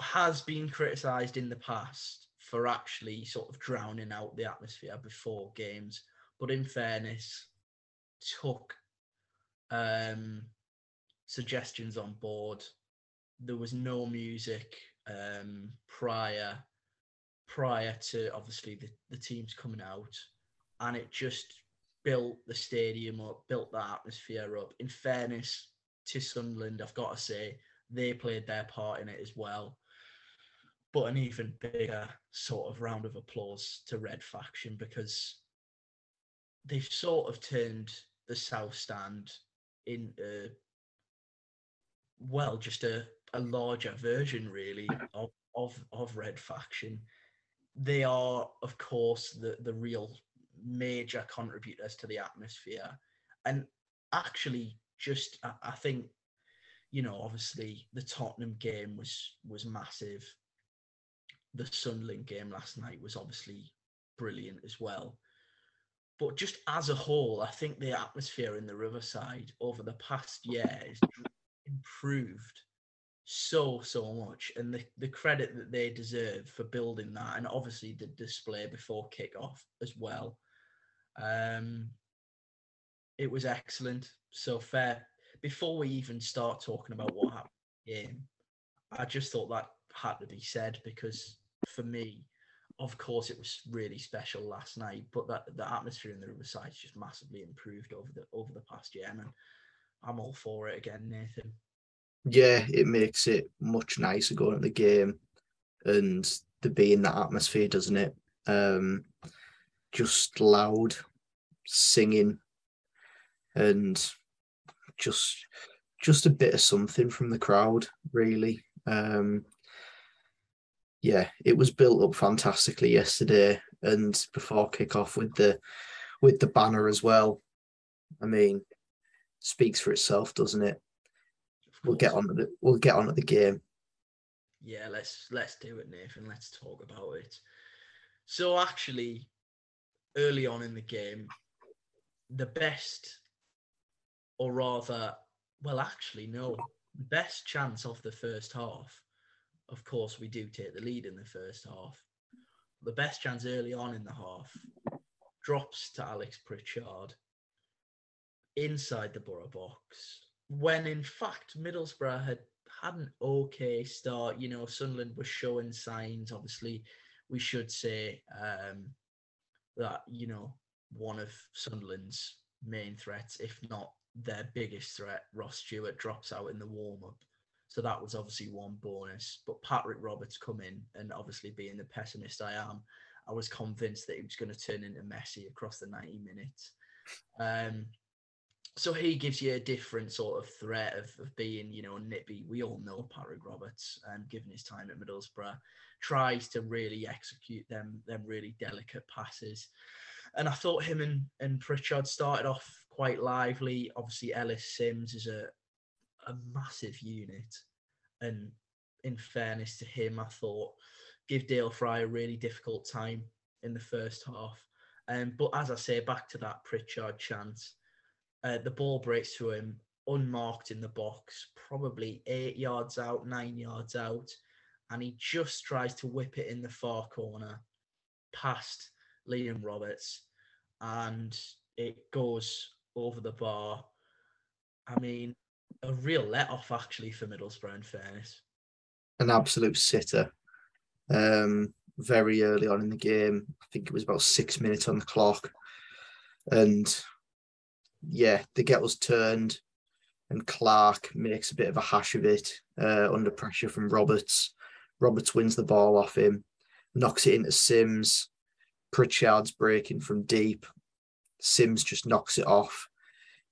Has been criticised in the past for actually sort of drowning out the atmosphere before games, but in fairness, took suggestions on board. There was no music prior to obviously the teams coming out, and it just built the stadium up, built that atmosphere up. In fairness to Sunderland, I've got to say, they played their part in it as well. But an even bigger sort of round of applause to Red Faction, because they've sort of turned the South Stand into, well, just a larger version, really, of Red Faction. They are, of course, the real major contributors to the atmosphere. And actually, just, I think, you know, obviously the Tottenham game was massive. The Sunderland game last night was obviously brilliant as well. But just as a whole, I think the atmosphere in the Riverside over the past year has improved so much. And the credit that they deserve for building that, and obviously the display before kick-off as well. It was excellent. So fair. Before we even start talking about what happened in the game, I just thought that had to be said, because for me, of course, it was really special last night, but that the atmosphere in the Riverside just massively improved over the past year, and I'm all for it again, Nathan. Yeah, it makes it much nicer going at the game and there being that atmosphere, doesn't it? Just loud singing and just a bit of something from the crowd, really. Yeah, it was built up fantastically yesterday, and before kickoff with the banner as well. I mean, speaks for itself, doesn't it? We'll get on at the game. Yeah, let's do it, Nathan. Let's talk about it. So actually, early on in the game, the best chance of the first half. Of course, we do take the lead in the first half. The best chance early on in the half drops to Alex Pritchard inside the Borough box, when in fact Middlesbrough had an okay start. You know, Sunderland was showing signs. Obviously, we should say that, you know, one of Sunderland's main threats, if not their biggest threat, Ross Stewart, drops out in the warm-up. So that was obviously one bonus. But Patrick Roberts come in, and obviously being the pessimist I am, I was convinced that he was going to turn into Messi across the 90 minutes. So he gives you a different sort of threat of being, you know, nippy. We all know Patrick Roberts, given his time at Middlesbrough, tries to really execute them really delicate passes. And I thought him and Pritchard started off quite lively. Obviously, Ellis Sims is a massive unit, and in fairness to him, I thought give Dael Fry a really difficult time in the first half. But as I say, back to that Pritchard chance, the ball breaks to him unmarked in the box, probably 8 yards out, 9 yards out, and he just tries to whip it in the far corner past Liam Roberts, and it goes over the bar. I mean, a real let-off, actually, for Middlesbrough, in fairness. An absolute sitter. Very early on in the game, I think it was about 6 minutes on the clock. And, yeah, the Gettles turned and Clarke makes a bit of a hash of it under pressure from Roberts. Roberts wins the ball off him, knocks it into Sims. Pritchard's breaking from deep. Sims just knocks it off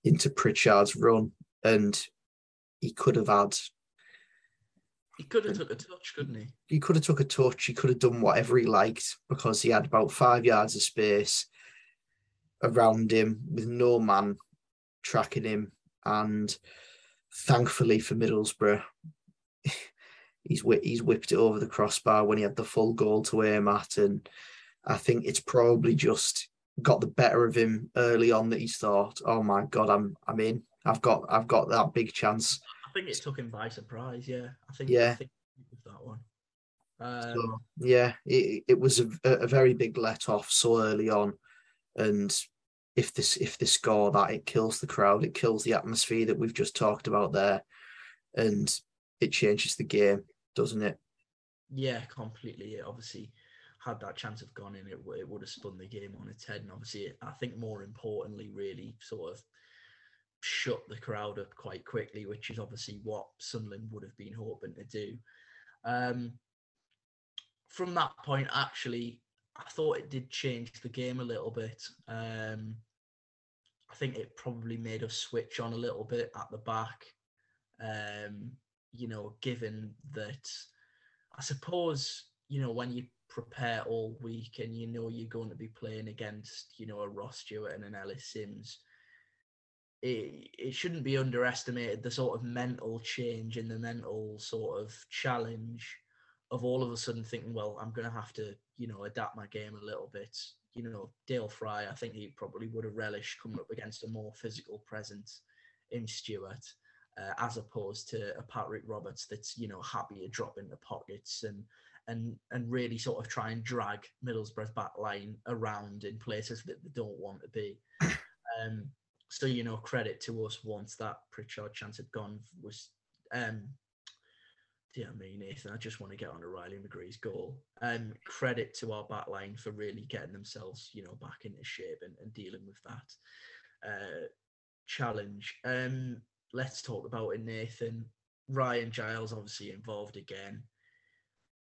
into Pritchard's run. And he could have took a touch, couldn't he? He could have took a touch. He could have done whatever he liked, because he had about 5 yards of space around him with no man tracking him. And thankfully for Middlesbrough, he's whipped it over the crossbar when he had the full goal to aim at. And I think it's probably just got the better of him early on that he's thought, oh my God, I'm in. I've got that big chance. I think it took him by surprise. Yeah, I think that one. So, yeah, it was a very big let off so early on, and if they score that, it kills the crowd, it kills the atmosphere that we've just talked about there, and it changes the game, doesn't it? Yeah, completely. It obviously had that chance of gone in, it would have spun the game on its head, and obviously, I think more importantly, really sort of shut the crowd up quite quickly, which is obviously what Sunderland would have been hoping to do. From that point, actually, I thought it did change the game a little bit. I think it probably made us switch on a little bit at the back, you know, given that, I suppose, you know, when you prepare all week and you know you're going to be playing against, you know, a Ross Stewart and an Ellis Sims, it shouldn't be underestimated, the sort of mental change and the mental sort of challenge of all of a sudden thinking, well, I'm going to have to, you know, adapt my game a little bit. You know, Dael Fry, I think he probably would have relished coming up against a more physical presence in Stewart, as opposed to a Patrick Roberts that's, you know, happy to drop into pockets and really sort of try and drag Middlesbrough's back line around in places that they don't want to be. So, you know, credit to us once that Pritchard chance had gone was, dear me, Nathan, I just want to get on to Riley McGree's goal. Credit to our back line for really getting themselves, you know, back into shape and dealing with that challenge. Let's talk about it, Nathan. Ryan Giles obviously involved again.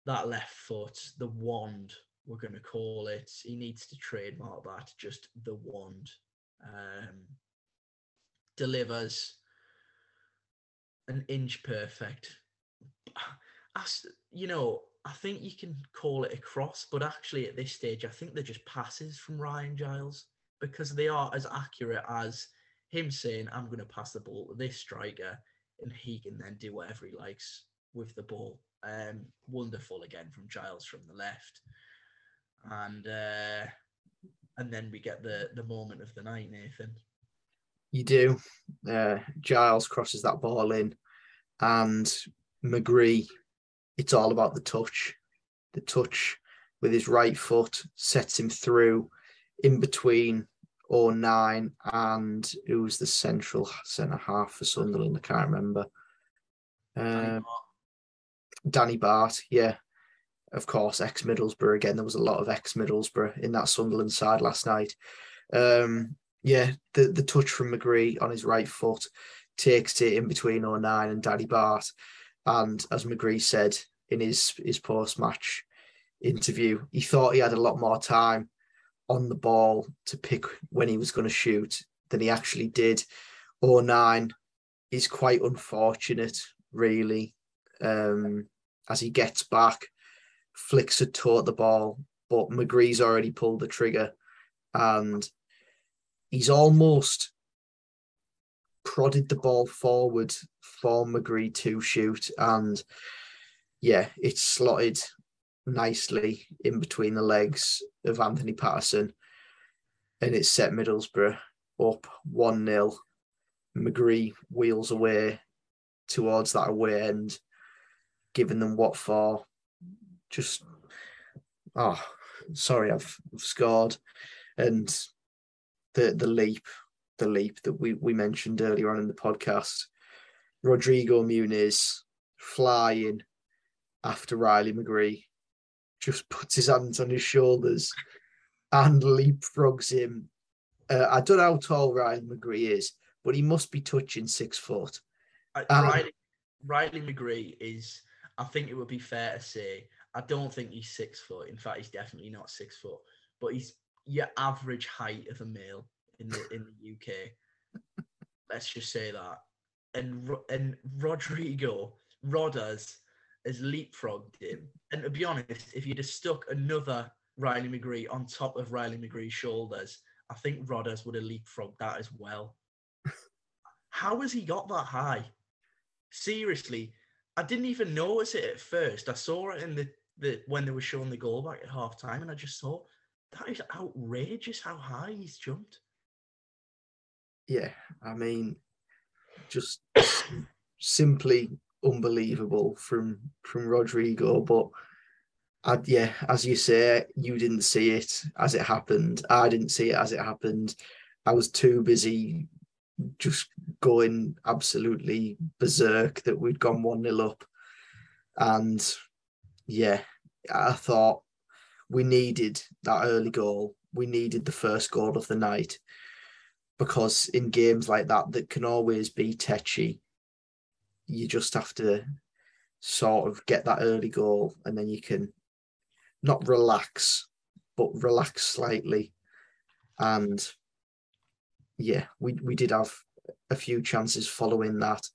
That left foot, the wand, we're going to call it. He needs to trademark that, just the wand. Delivers an inch perfect. You know, I think you can call it a cross, but actually at this stage, I think they're just passes from Ryan Giles, because they are as accurate as him saying, I'm going to pass the ball to this striker, and he can then do whatever he likes with the ball. Wonderful again from Giles from the left, and then we get the moment of the night, Nathan. You do. Giles crosses that ball in, and McGree, it's all about the touch. The touch with his right foot sets him through in between 09 and who was the central centre half for Sunderland? I can't remember. Danny Bart, yeah. Of course, ex-Middlesbrough again. There was a lot of ex-Middlesbrough in that Sunderland side last night. The touch from McGree on his right foot takes it in between 09 and Danny Bart. And as McGree said in his post-match interview, he thought he had a lot more time on the ball to pick when he was going to shoot than he actually did. 09 is quite unfortunate, really. As he gets back, flicks a toe at the ball, but McGree's already pulled the trigger, and he's almost prodded the ball forward for McGree to shoot, and yeah, it's slotted nicely in between the legs of Anthony Patterson, and it set Middlesbrough up 1-0. McGree wheels away towards that away end, giving them what for. Just, oh, sorry, I've scored. And the leap that we mentioned earlier on in the podcast, Rodrigo Muniz flying after Riley McGree, just puts his hands on his shoulders and leapfrogs him. I don't know how tall Riley McGree is, but he must be touching 6 foot. Riley McGree is, I think it would be fair to say, I don't think he's 6 foot. In fact, he's definitely not 6 foot. But he's your average height of a male in the UK. Let's just say that. And Rodrigo Rodders has leapfrogged him. And to be honest, if you'd have stuck another Riley McGree on top of Riley McGree's shoulders, I think Rodders would have leapfrogged that as well. How has he got that high? Seriously, I didn't even notice it at first. I saw it in the when they were showing the goal back at half time, and I just thought, that is outrageous how high he's jumped. Yeah, I mean, just simply unbelievable from Rodrigo. But yeah, as you say, you didn't see it as it happened. I didn't see it as it happened. I was too busy just going absolutely berserk that we'd gone 1-0 up. And yeah, I thought we needed that early goal. We needed the first goal of the night, because in games like that can always be tetchy, you just have to sort of get that early goal, and then you can not relax, but relax slightly. And yeah, we did have a few chances following that.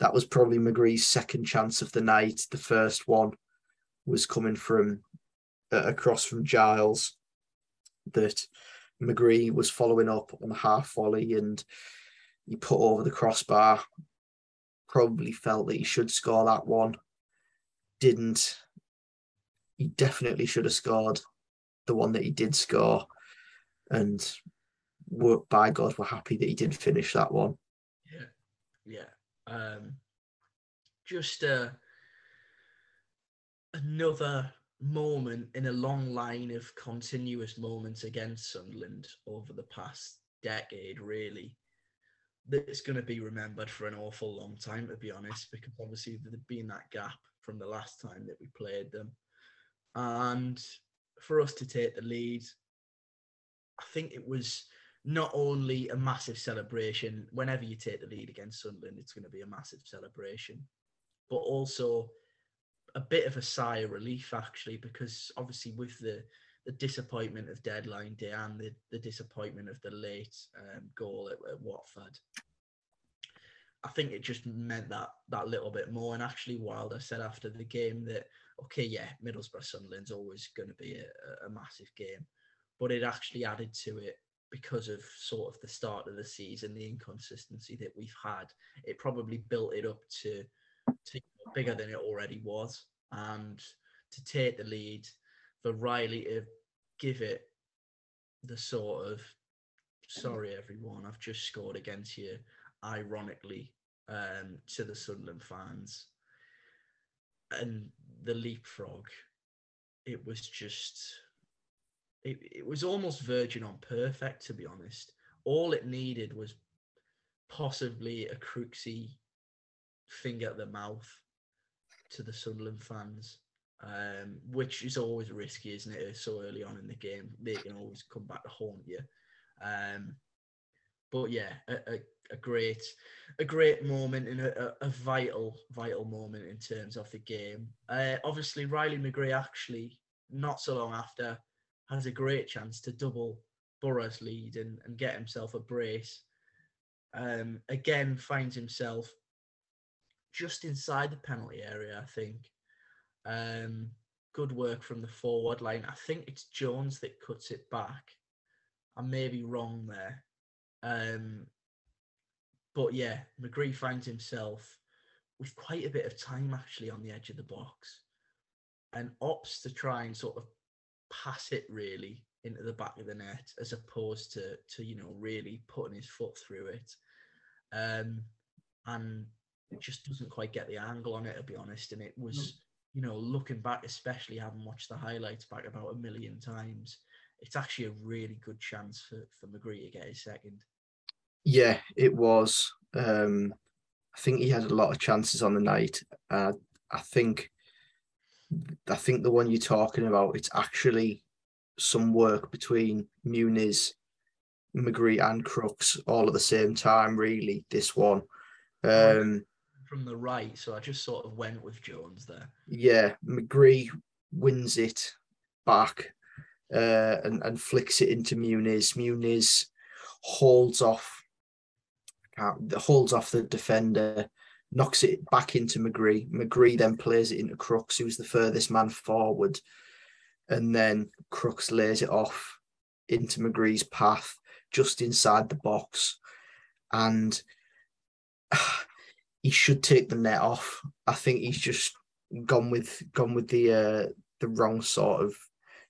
That was probably McGree's second chance of the night. The first one was coming from across from Giles that McGree was following up on the half volley, and he put over the crossbar, probably felt that he should score that one, didn't. He definitely should have scored the one that he did score, and by God, we're happy that he did finish that one. Yeah, yeah. Just another moment in a long line of continuous moments against Sunderland over the past decade, really, that's going to be remembered for an awful long time, to be honest, because obviously there'd been that gap from the last time that we played them. And for us to take the lead, I think it was not only a massive celebration. Whenever you take the lead against Sunderland, it's going to be a massive celebration, but also a bit of a sigh of relief, actually, because obviously with the disappointment of deadline day and the disappointment of the late goal at Watford, I think it just meant that little bit more. And actually Wilder said after the game that, okay, yeah, Middlesbrough-Sunderland's always going to be a massive game, but it actually added to it because of sort of the start of the season, the inconsistency that we've had. It probably built it up to bigger than it already was, and to take the lead, for Riley to give it the sort of, sorry everyone, I've just scored against you, ironically, to the Sunderland fans. And the leapfrog, it was just, it was almost verging on perfect, to be honest. All it needed was possibly a Crooksy finger at the mouth to the Sunderland fans, which is always risky, isn't it? So early on in the game, they can always come back to haunt you. But yeah, a great moment, and a vital moment in terms of the game. Obviously, Riley McGree, actually, not so long after, has a great chance to double Borough's lead and get himself a brace. Again, finds himself just inside the penalty area, I think. Good work from the forward line. I think it's Jones that cuts it back. I may be wrong there. But yeah, McGree finds himself with quite a bit of time, actually, on the edge of the box, and opts to try and sort of pass it really into the back of the net, as opposed to really putting his foot through it. And it just doesn't quite get the angle on it, to be honest. And it was, looking back, especially having watched the highlights back about a million times, it's actually a really good chance for McGree to get his second. Yeah, it was. I think he had a lot of chances on the night. I think the one you're talking about, it's actually some work between Muniz, McGree and Crooks all at the same time, really, this one. From the right, so I just sort of went with Jones there. Yeah, McGree wins it back and flicks it into Muniz. Muniz holds off the defender, knocks it back into McGree. McGree then plays it into Crooks, who's the furthest man forward, and then Crooks lays it off into McGree's path just inside the box, and he should take the net off. I think he's just gone with the wrong sort of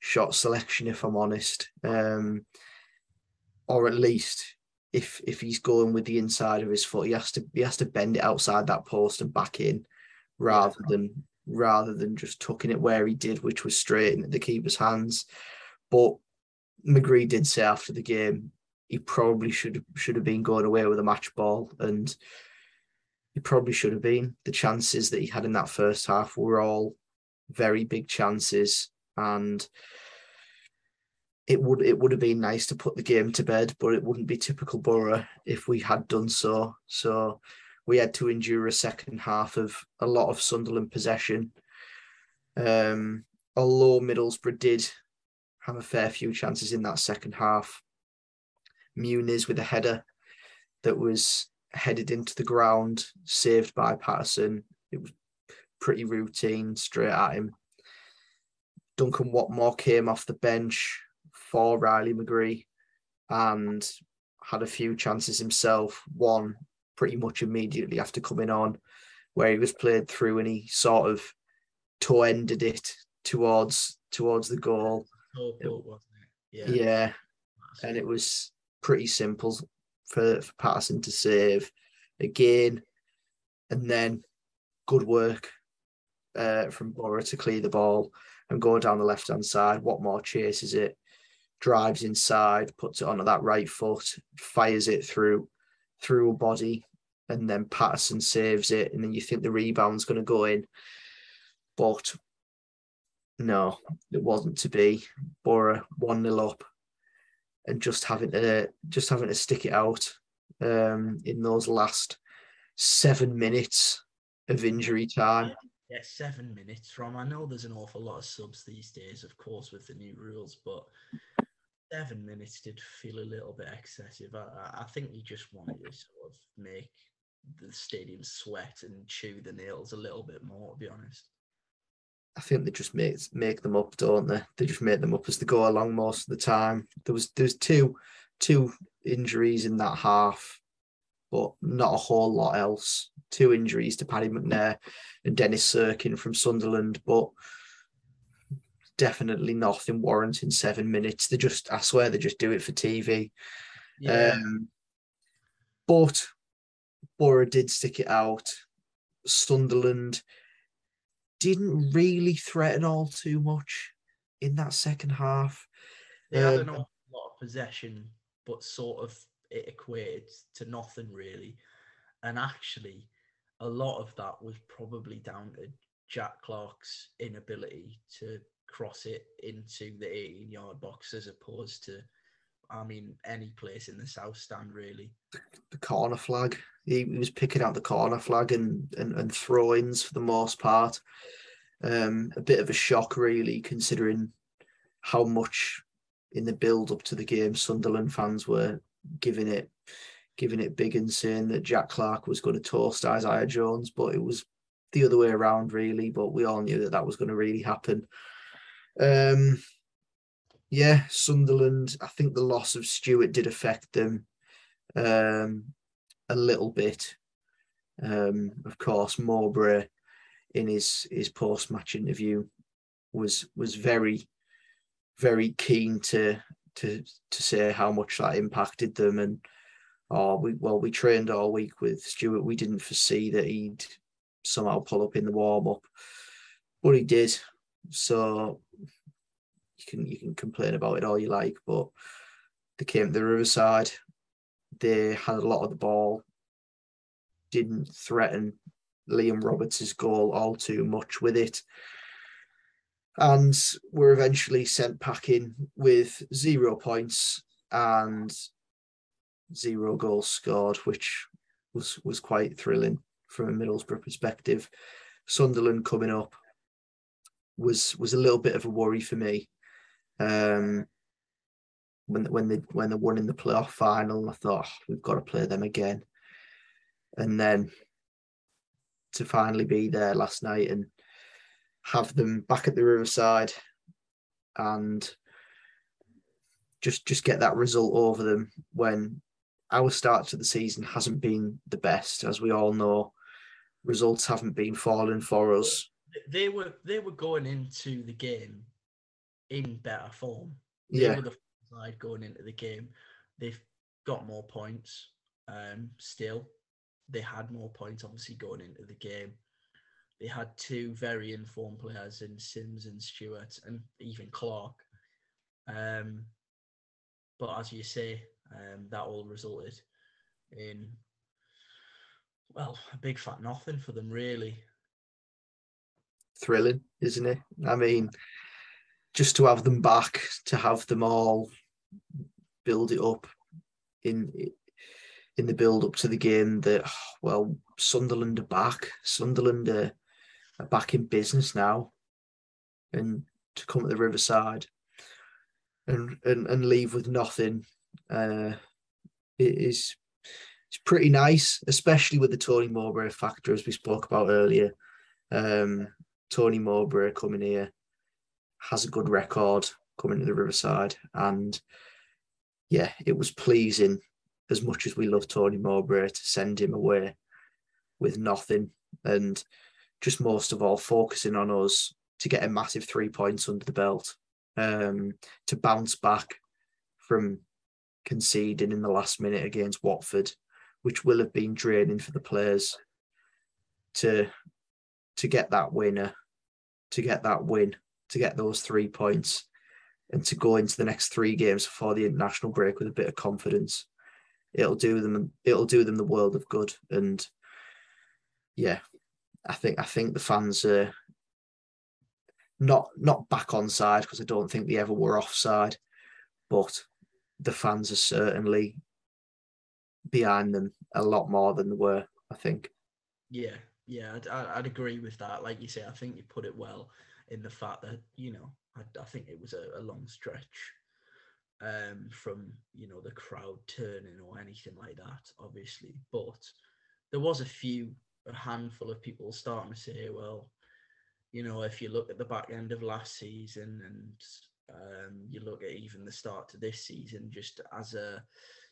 shot selection, if I'm honest. Or at least if he's going with the inside of his foot, he has to bend it outside that post and back in, rather than just tucking it where he did, which was straight into the keeper's hands. But McGree did say after the game he probably should have been going away with a match ball, and he probably should have been. The chances that he had in that first half were all very big chances, and it would have been nice to put the game to bed, but it wouldn't be typical Borough if we had done so. So we had to endure a second half of a lot of Sunderland possession. Although Middlesbrough did have a fair few chances in that second half. Muniz with a header that was headed into the ground, saved by Patterson. It was pretty routine, straight at him. Duncan Watmore came off the bench for Riley McGree and had a few chances himself, one pretty much immediately after coming on, where he was played through and he sort of toe-ended it towards the goal. Oh, wasn't it? Yeah. And it was pretty simple for Patterson to save again. And then good work from Borough to clear the ball and go down the left-hand side. Watmore chases it, drives inside, puts it onto that right foot, fires it through a body, and then Patterson saves it, and then you think the rebound's going to go in. But no, it wasn't to be. Borough 1-0 up and just having to stick it out in those last 7 minutes of injury time. Yeah, 7 minutes from. I know there's an awful lot of subs these days, of course, with the new rules, but 7 minutes did feel a little bit excessive. I think he just wanted to sort of make the stadium sweat and chew the nails a little bit more, to be honest. I think they just make them up, don't they? They just make them up as they go along most of the time. There's two injuries in that half, but not a whole lot else. Two injuries to Paddy McNair and Dennis Serkin from Sunderland, but definitely nothing warranting 7 minutes. I swear they just do it for TV. Yeah. But Borough did stick it out. Sunderland didn't really threaten all too much in that second half. They had an awful lot of possession, but sort of it equated to nothing really. And actually, a lot of that was probably down to Jack Clarke's inability to cross it into the 18-yard box as opposed to, I mean, any place in the South Stand, really. The corner flag. He was picking out the corner flag and throw-ins for the most part. A bit of a shock, really, considering how much in the build-up to the game Sunderland fans were giving it big and saying that Jack Clarke was going to toast Isaiah Jones, but it was the other way around, really. But we all knew that was going to really happen. Yeah, Sunderland, I think the loss of Stewart did affect them a little bit. Of course, Mowbray in his post-match interview was very, very keen to say how much that impacted them. And we trained all week with Stewart. We didn't foresee that he'd somehow pull up in the warm-up, but he did. So you can complain about it all you like, but they came to the Riverside. They had a lot of the ball, didn't threaten Liam Roberts' goal all too much with it, and were eventually sent packing with 0 points and 0 goals scored, which was quite thrilling from a Middlesbrough perspective. Sunderland coming up was a little bit of a worry for me. When they won in the playoff final, I thought, we've got to play them again. And then to finally be there last night and have them back at the Riverside and just get that result over them when our start to the season hasn't been the best. As we all know, results haven't been falling for us. They were going into the game in better form. They were the side going into the game. They've got more points. Still, they had more points, obviously, going into the game. They had two very informed players in Sims and Stewart and even Clarke. But as you say, that all resulted in, a big fat nothing for them, really. Thrilling, isn't it? I mean, just to have them back, to have them all build it up in the build up to the game that, Sunderland are back. Sunderland are back in business now, and to come at the Riverside and leave with nothing, it's pretty nice, especially with the Tony Mowbray factor, as we spoke about earlier. Tony Mowbray coming here has a good record coming to the Riverside, and yeah, it was pleasing as much as we love Tony Mowbray, to send him away with nothing, and just most of all focusing on us to get a massive 3 points under the belt, to bounce back from conceding in the last minute against Watford, which will have been draining for the players, to get that winner, to get that win, to get those 3 points, and to go into the next three games before the international break with a bit of confidence. It'll do them the world of good. And yeah, I think the fans are not back on side, because I don't think they ever were offside, but the fans are certainly behind them a lot more than they were, I think. Yeah, I'd agree with that. Like you say, I think you put it well in the fact that, you know, I think it was a long stretch from, you know, the crowd turning or anything like that, obviously. But there was a handful of people starting to say, well, you know, if you look at the back end of last season and you look at even the start to this season, just as a,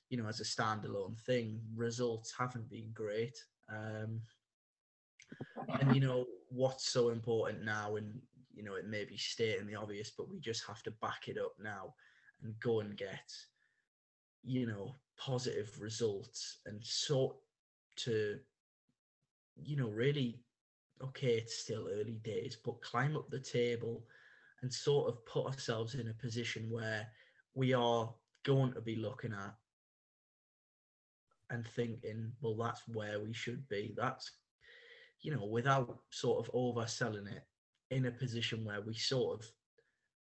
you know, as a standalone thing, results haven't been great. And, you know, what's so important now, and, you know, it may be stating the obvious, but we just have to back it up now and go and get, you know, positive results and sort to, you know, really, okay, it's still early days, but climb up the table and sort of put ourselves in a position where we are going to be looking at and thinking, well, that's where we should be. That's, you know, without sort of overselling it, in a position where we sort of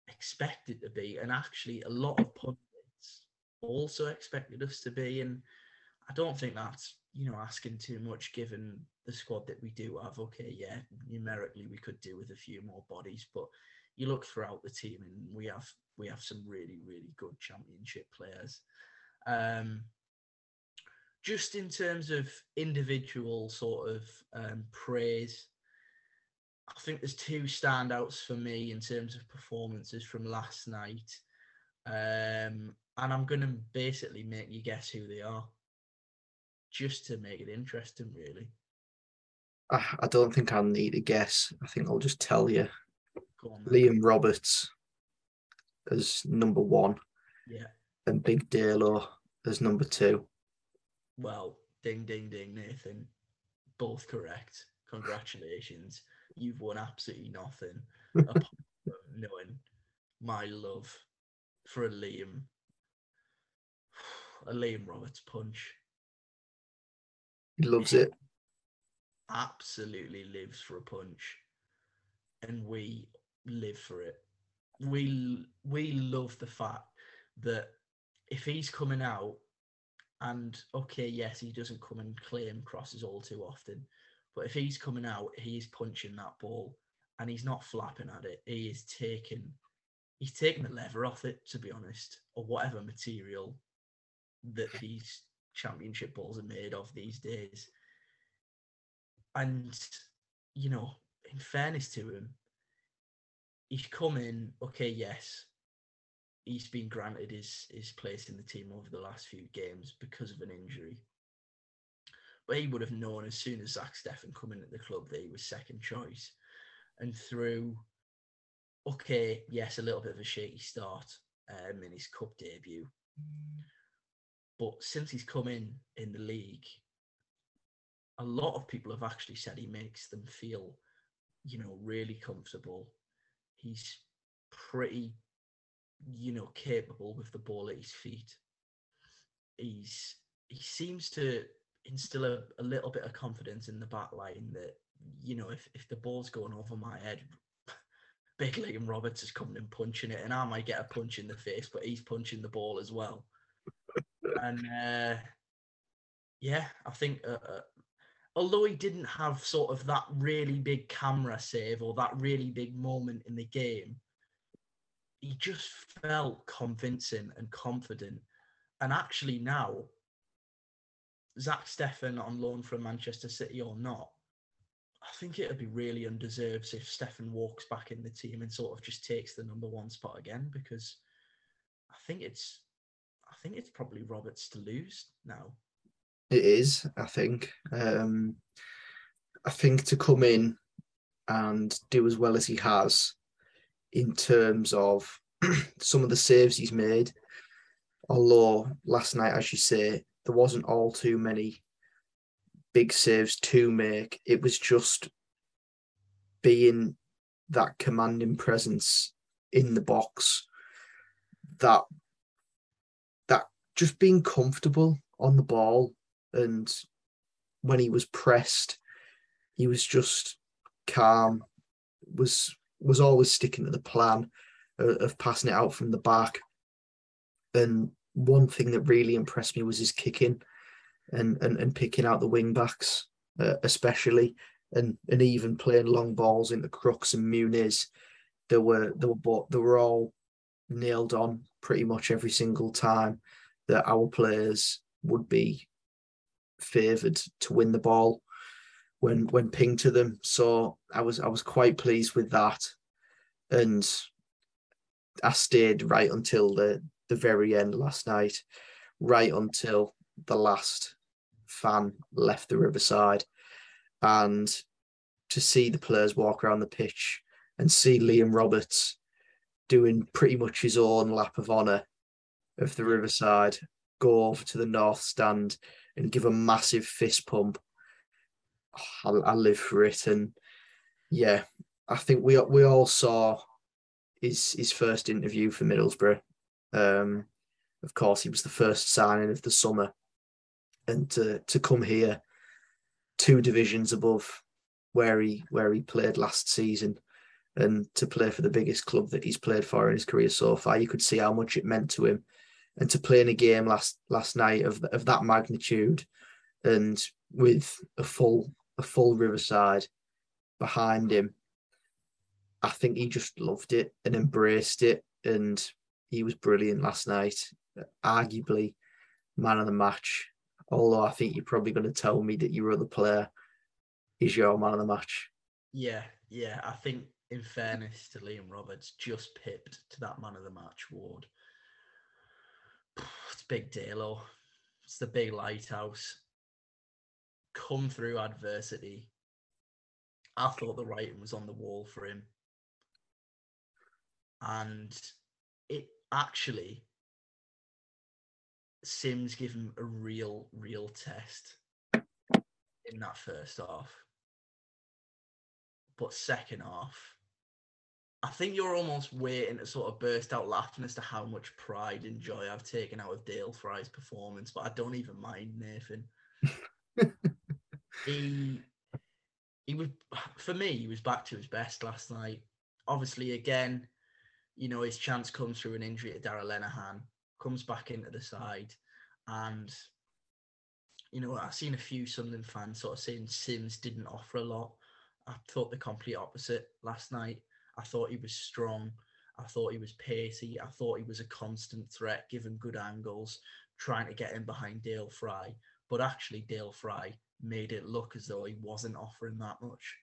expected to be, and actually a lot of pundits also expected us to be. And I don't think that's, you know, asking too much given the squad that we do have. Okay, yeah, numerically we could do with a few more bodies, but you look throughout the team and we have some really, really good championship players. Just in terms of individual sort of praise, I think there's two standouts for me in terms of performances from last night. And I'm going to basically make you guess who they are, just to make it interesting, really. I don't think I need a guess. I think I'll just tell you. Go on, Liam Roberts as number one. Yeah. And Big Delo as number two. Well, ding, ding, ding, Nathan. Both correct. Congratulations. You've won absolutely nothing apart from knowing my love for a Liam Roberts punch. He loves it. Absolutely lives for a punch. And we live for it. We love the fact that if he's coming out, and okay, yes, he doesn't come and claim crosses all too often, but if he's coming out, he's punching that ball, and he's not flapping at it. He is taking the leather off it, to be honest, or whatever material that these championship balls are made of these days. And, you know, in fairness to him, he's come in, okay, yes, he's been granted his place in the team over the last few games because of an injury. But he would have known as soon as Zack Steffen come in at the club that he was second choice. And through, okay, yes, a little bit of a shaky start in his cup debut. But since he's come in the league, a lot of people have actually said he makes them feel, you know, really comfortable. He's pretty, you know, capable with the ball at his feet. He seems to instill a little bit of confidence in the back line that, you know, if the ball's going over my head, Big Liam Roberts is coming and punching it, and I might get a punch in the face, but he's punching the ball as well. And yeah, I think although he didn't have sort of that really big camera save or that really big moment in the game, he just felt convincing and confident. And actually now, Zack Steffen on loan from Manchester City or not, I think it would be really undeserved if Steffen walks back in the team and sort of just takes the number one spot again, because I think it's, I I think it's probably Roberts to lose now. It is, I think. I think to come in and do as well as he has in terms of some of the saves he's made, although last night, as you say, there wasn't all too many big saves to make. It was just being that commanding presence in the box, that just being comfortable on the ball. And when he was pressed, he was just calm, was always sticking to the plan of passing it out from the back. And one thing that really impressed me was his kicking and picking out the wing backs, especially, and even playing long balls into Crooks and Muniz. They were all nailed on pretty much every single time that our players would be favoured to win the ball when pinged to them. So I was quite pleased with that, and I stayed right until the very end last night, right until the last fan left the Riverside. And to see the players walk around the pitch and see Liam Roberts doing pretty much his own lap of honour of the Riverside, go over to the north stand and give a massive fist pump, oh, I live for it. And yeah, I think we all saw his first interview for Middlesbrough. Of course, he was the first signing of the summer, and to come here, two divisions above where he played last season, and to play for the biggest club that he's played for in his career so far, you could see how much it meant to him. And to play in a game last night of that magnitude, and with a full Riverside behind him, I think he just loved it and embraced it, and he was brilliant last night. Arguably man of the match, although I think you're probably going to tell me that your other player is your man of the match. Yeah. I think in fairness to Liam Roberts, just pipped to that man of the match award. It's a big deal, though. It's the big lighthouse. Come through adversity. I thought the writing was on the wall for him. And it actually, Sims gave him a real, real test in that first half. But second half, I think you're almost waiting to sort of burst out laughing as to how much pride and joy I've taken out of Dael Fry's performance, but I don't even mind, Nathan. He was, for me, he was back to his best last night. Obviously, again, you know, his chance comes through an injury to Darragh Lenihan, comes back into the side, and, you know, I've seen a few Sunderland fans sort of saying Sims didn't offer a lot. I thought the complete opposite last night. I thought he was strong. I thought he was pacey. I thought he was a constant threat, given good angles, trying to get in behind Dael Fry. But actually, Dael Fry made it look as though he wasn't offering that much.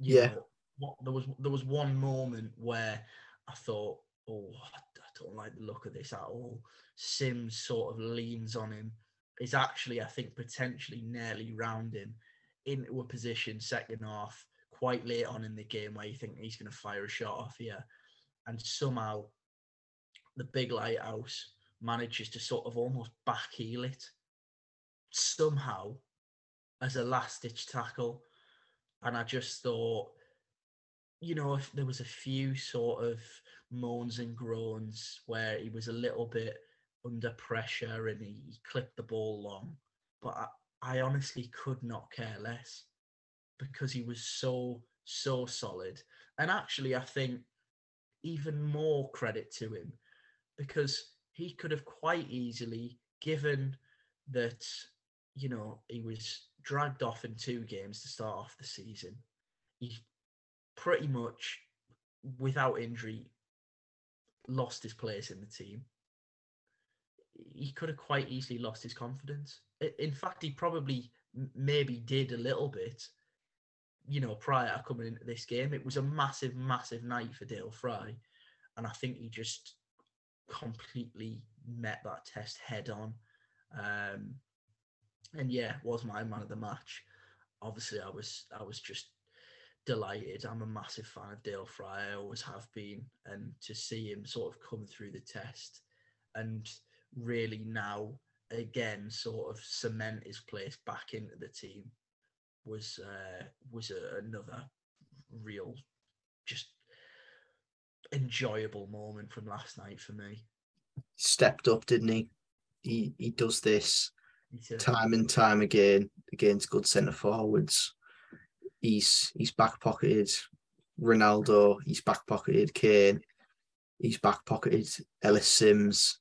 There was one moment where I thought, oh, I don't like the look of this at all. Sims sort of leans on him. Is actually, I think, potentially nearly round him into a position second half, quite late on in the game, where you think he's going to fire a shot off here. And somehow the big lighthouse manages to sort of almost backheel it somehow as a last-ditch tackle. And I just thought, you know, if there was a few sort of moans and groans where he was a little bit under pressure and he clipped the ball long, but I honestly could not care less, because he was so solid. And actually, I think even more credit to him, because he could have quite easily, given that, you know, he was dragged off in 2 games to start off the season. He pretty much, without injury, lost his place in the team. He could have quite easily lost his confidence. In fact, he probably maybe did a little bit. You know, prior to coming into this game, it was a massive, massive night for Dael Fry. And I think he just completely met that test head on. And yeah, was my man of the match. Obviously, I was just delighted. I'm a massive fan of Dael Fry. I always have been. And to see him sort of come through the test and really now again sort of cement his place back into the team was another real just enjoyable moment from last night for me. Stepped up, didn't he? He does this time and time again against good centre forwards. He's back pocketed Ronaldo. He's back pocketed Kane. He's back pocketed Ellis Sims.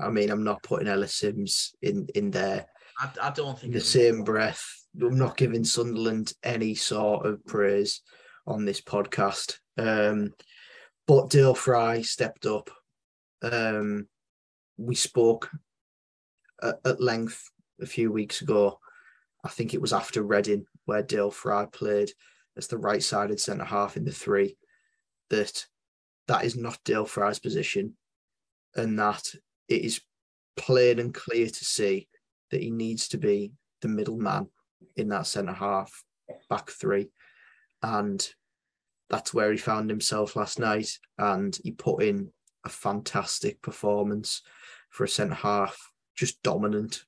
I mean, I'm not putting Ellis Sims in there. I don't think in the same breath. I'm not giving Sunderland any sort of praise on this podcast. But Dael Fry stepped up. We spoke at length a few weeks ago. I think it was after Reading, where Dael Fry played as the right-sided centre-half in the three, that is not Dael Fry's position, and that it is plain and clear to see that he needs to be the middle man in that centre-half back three. And that's where he found himself last night, and he put in a fantastic performance for a centre-half, just dominant.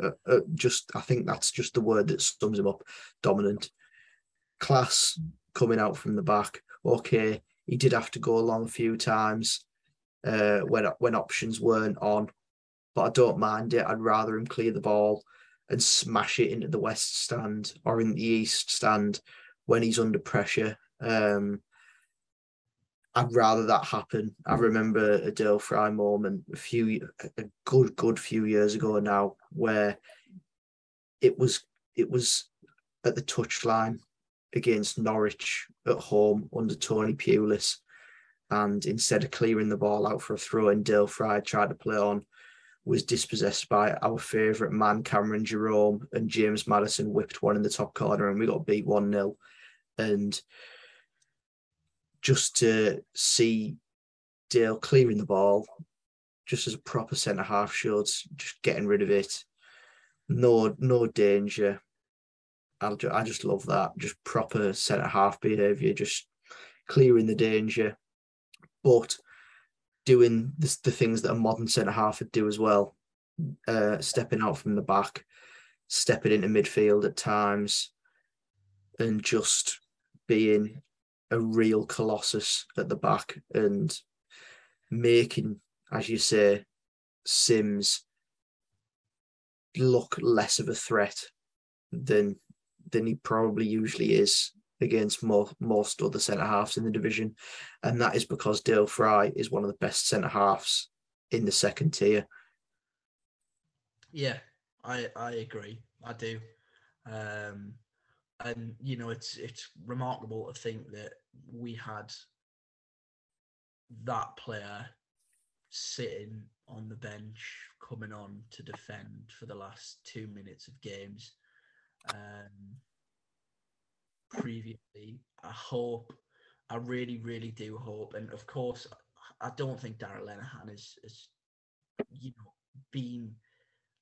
I think that's just the word that sums him up, dominant. Class coming out from the back. Okay, he did have to go along a few times when options weren't on, but I don't mind it. I'd rather him clear the ball and smash it into the west stand or in the east stand when he's under pressure. I'd rather that happen. I remember a Dael Fry moment a good few years ago now, where it was at the touchline against Norwich at home under Tony Pulis, and instead of clearing the ball out for a throw-in, Dael Fry tried to play on, was dispossessed by our favourite man Cameron Jerome, and James Madison whipped one in the top corner, and we got beat 1-0. And just to see Dale clearing the ball, just as a proper centre-half should, just getting rid of it. No danger. I just love that. Just proper centre-half behaviour, just clearing the danger, but doing the things that a modern centre-half would do as well. Stepping out from the back, stepping into midfield at times, and just being a real colossus at the back and making, as you say, Sims look less of a threat than he probably usually is against most other centre-halves in the division. And that is because Dael Fry is one of the best centre-halves in the second tier. Yeah, I agree. I do. And, you know, it's remarkable to think that we had that player sitting on the bench, coming on to defend for the last 2 minutes of games. Previously, I really, really do hope. And, of course, I don't think Darragh Lenihan has, you know, been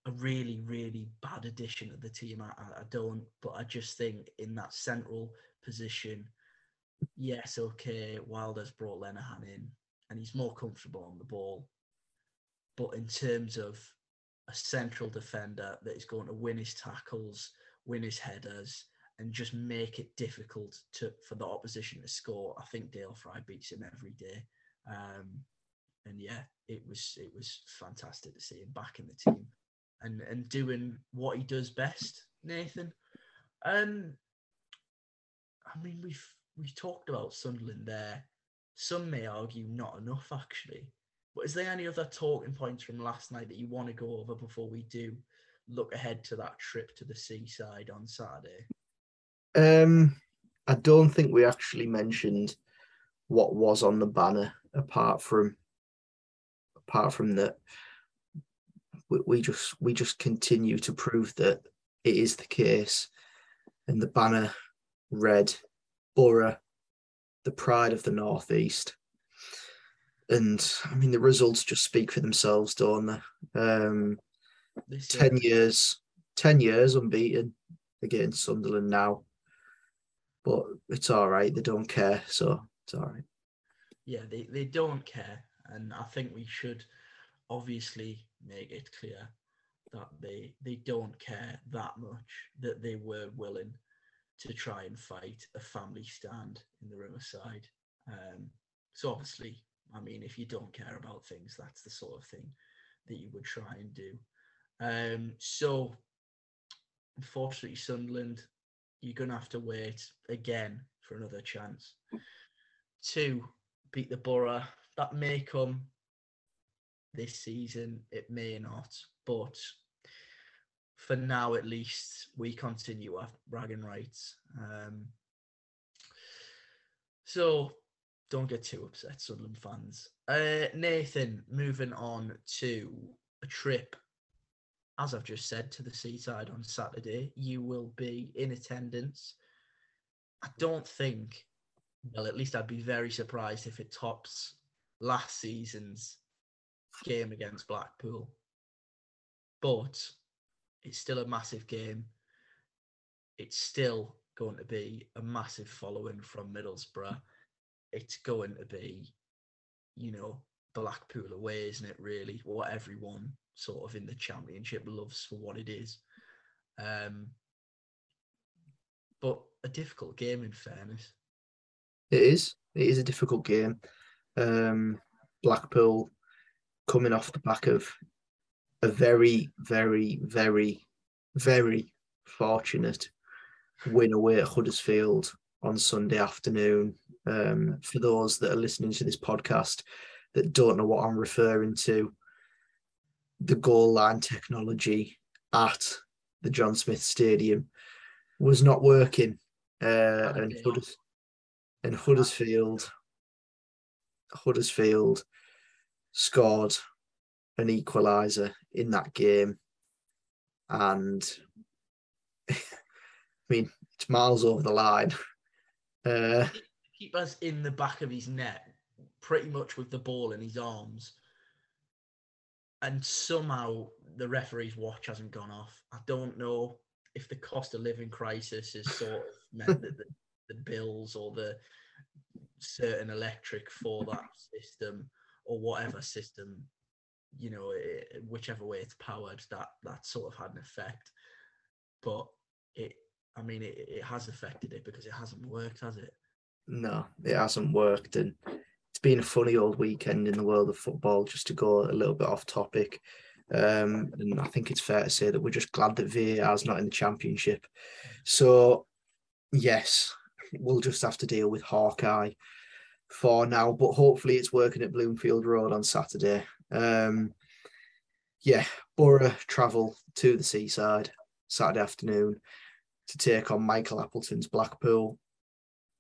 a really, really bad addition to the team. I don't, but I just think in that central position, yes, okay, Wilder's brought Lenihan in and he's more comfortable on the ball. But in terms of a central defender that is going to win his tackles, win his headers, and just make it difficult for the opposition to score, I think Dael Fry beats him every day. And yeah, it was fantastic to see him back in the team. And doing what he does best, Nathan. I mean, we've talked about Sunderland there. Some may argue not enough, actually. But is there any other talking points from last night that you want to go over before we do look ahead to that trip to the seaside on Saturday? I don't think we actually mentioned what was on the banner, apart from that. We just continue to prove that it is the case. And the banner read, Borough, the pride of the Northeast. And I mean, the results just speak for themselves, don't they? 10 years unbeaten against Sunderland now. But it's all right. They don't care. So it's all right. Yeah, they don't care. And I think we should obviously make it clear that they don't care that much, that they were willing to try and fight a family stand in the Riverside. So obviously, I mean, if you don't care about things, that's the sort of thing that you would try and do. So unfortunately, Sunderland, you're going to have to wait again for another chance to beat the Borough. That may come this season, it may not, but for now, at least, we continue our bragging rights. So don't get too upset, Sunderland fans. Nathan, moving on to a trip, as I've just said, to the seaside on Saturday. You will be in attendance. I don't think, well, at least I'd be very surprised if it tops last season's game against Blackpool. But it's still a massive game. It's still going to be a massive following from Middlesbrough. It's going to be, you know, Blackpool away, isn't it, really? What everyone sort of in the Championship loves for what it is. But a difficult game, in fairness. It is. It is a difficult game. Blackpool coming off the back of a very, very, very, very fortunate win away at Huddersfield on Sunday afternoon. For those that are listening to this podcast that don't know what I'm referring to, the goal line technology at the John Smith Stadium was not working. Huddersfield scored an equaliser in that game. And I mean, it's miles over the line. Keeper's in the back of his net, pretty much with the ball in his arms. And somehow the referee's watch hasn't gone off. I don't know if the cost of living crisis has sort of meant that the bills or the certain electric for that system or whatever system, you know, whichever way it's powered, that sort of had an effect. But it has affected it because it hasn't worked, has it? No, it hasn't worked. And it's been a funny old weekend in the world of football, just to go a little bit off topic. And I think it's fair to say that we're just glad that VAR's not in the Championship. So, yes, we'll just have to deal with Hawkeye for now. But hopefully it's working at Bloomfield Road on Saturday. Borough travel to the seaside Saturday afternoon to take on Michael Appleton's Blackpool.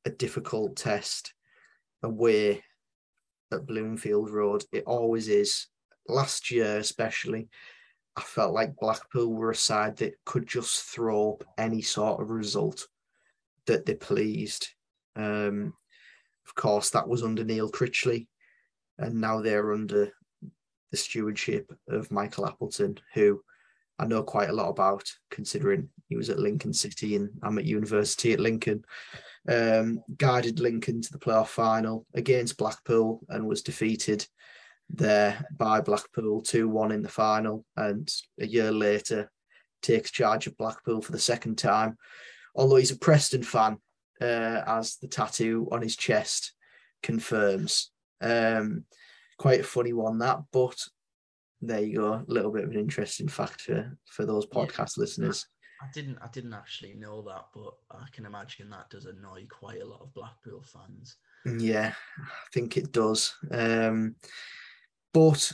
A difficult test away at Bloomfield Road. It always is. Last year especially, I felt like Blackpool were a side that could just throw up any sort of result that they pleased. Of course, that was under Neil Critchley, and now they're under the stewardship of Michael Appleton, who I know quite a lot about, considering he was at Lincoln City and I'm at university at Lincoln. Guided Lincoln to the playoff final against Blackpool and was defeated there by Blackpool 2-1 in the final, and a year later takes charge of Blackpool for the second time, although he's a Preston fan, as the tattoo on his chest confirms. Quite a funny one, that, but there you go, a little bit of an interesting fact for those podcast listeners. I didn't actually know that, but I can imagine that does annoy quite a lot of Blackpool fans. Yeah, I think it does. But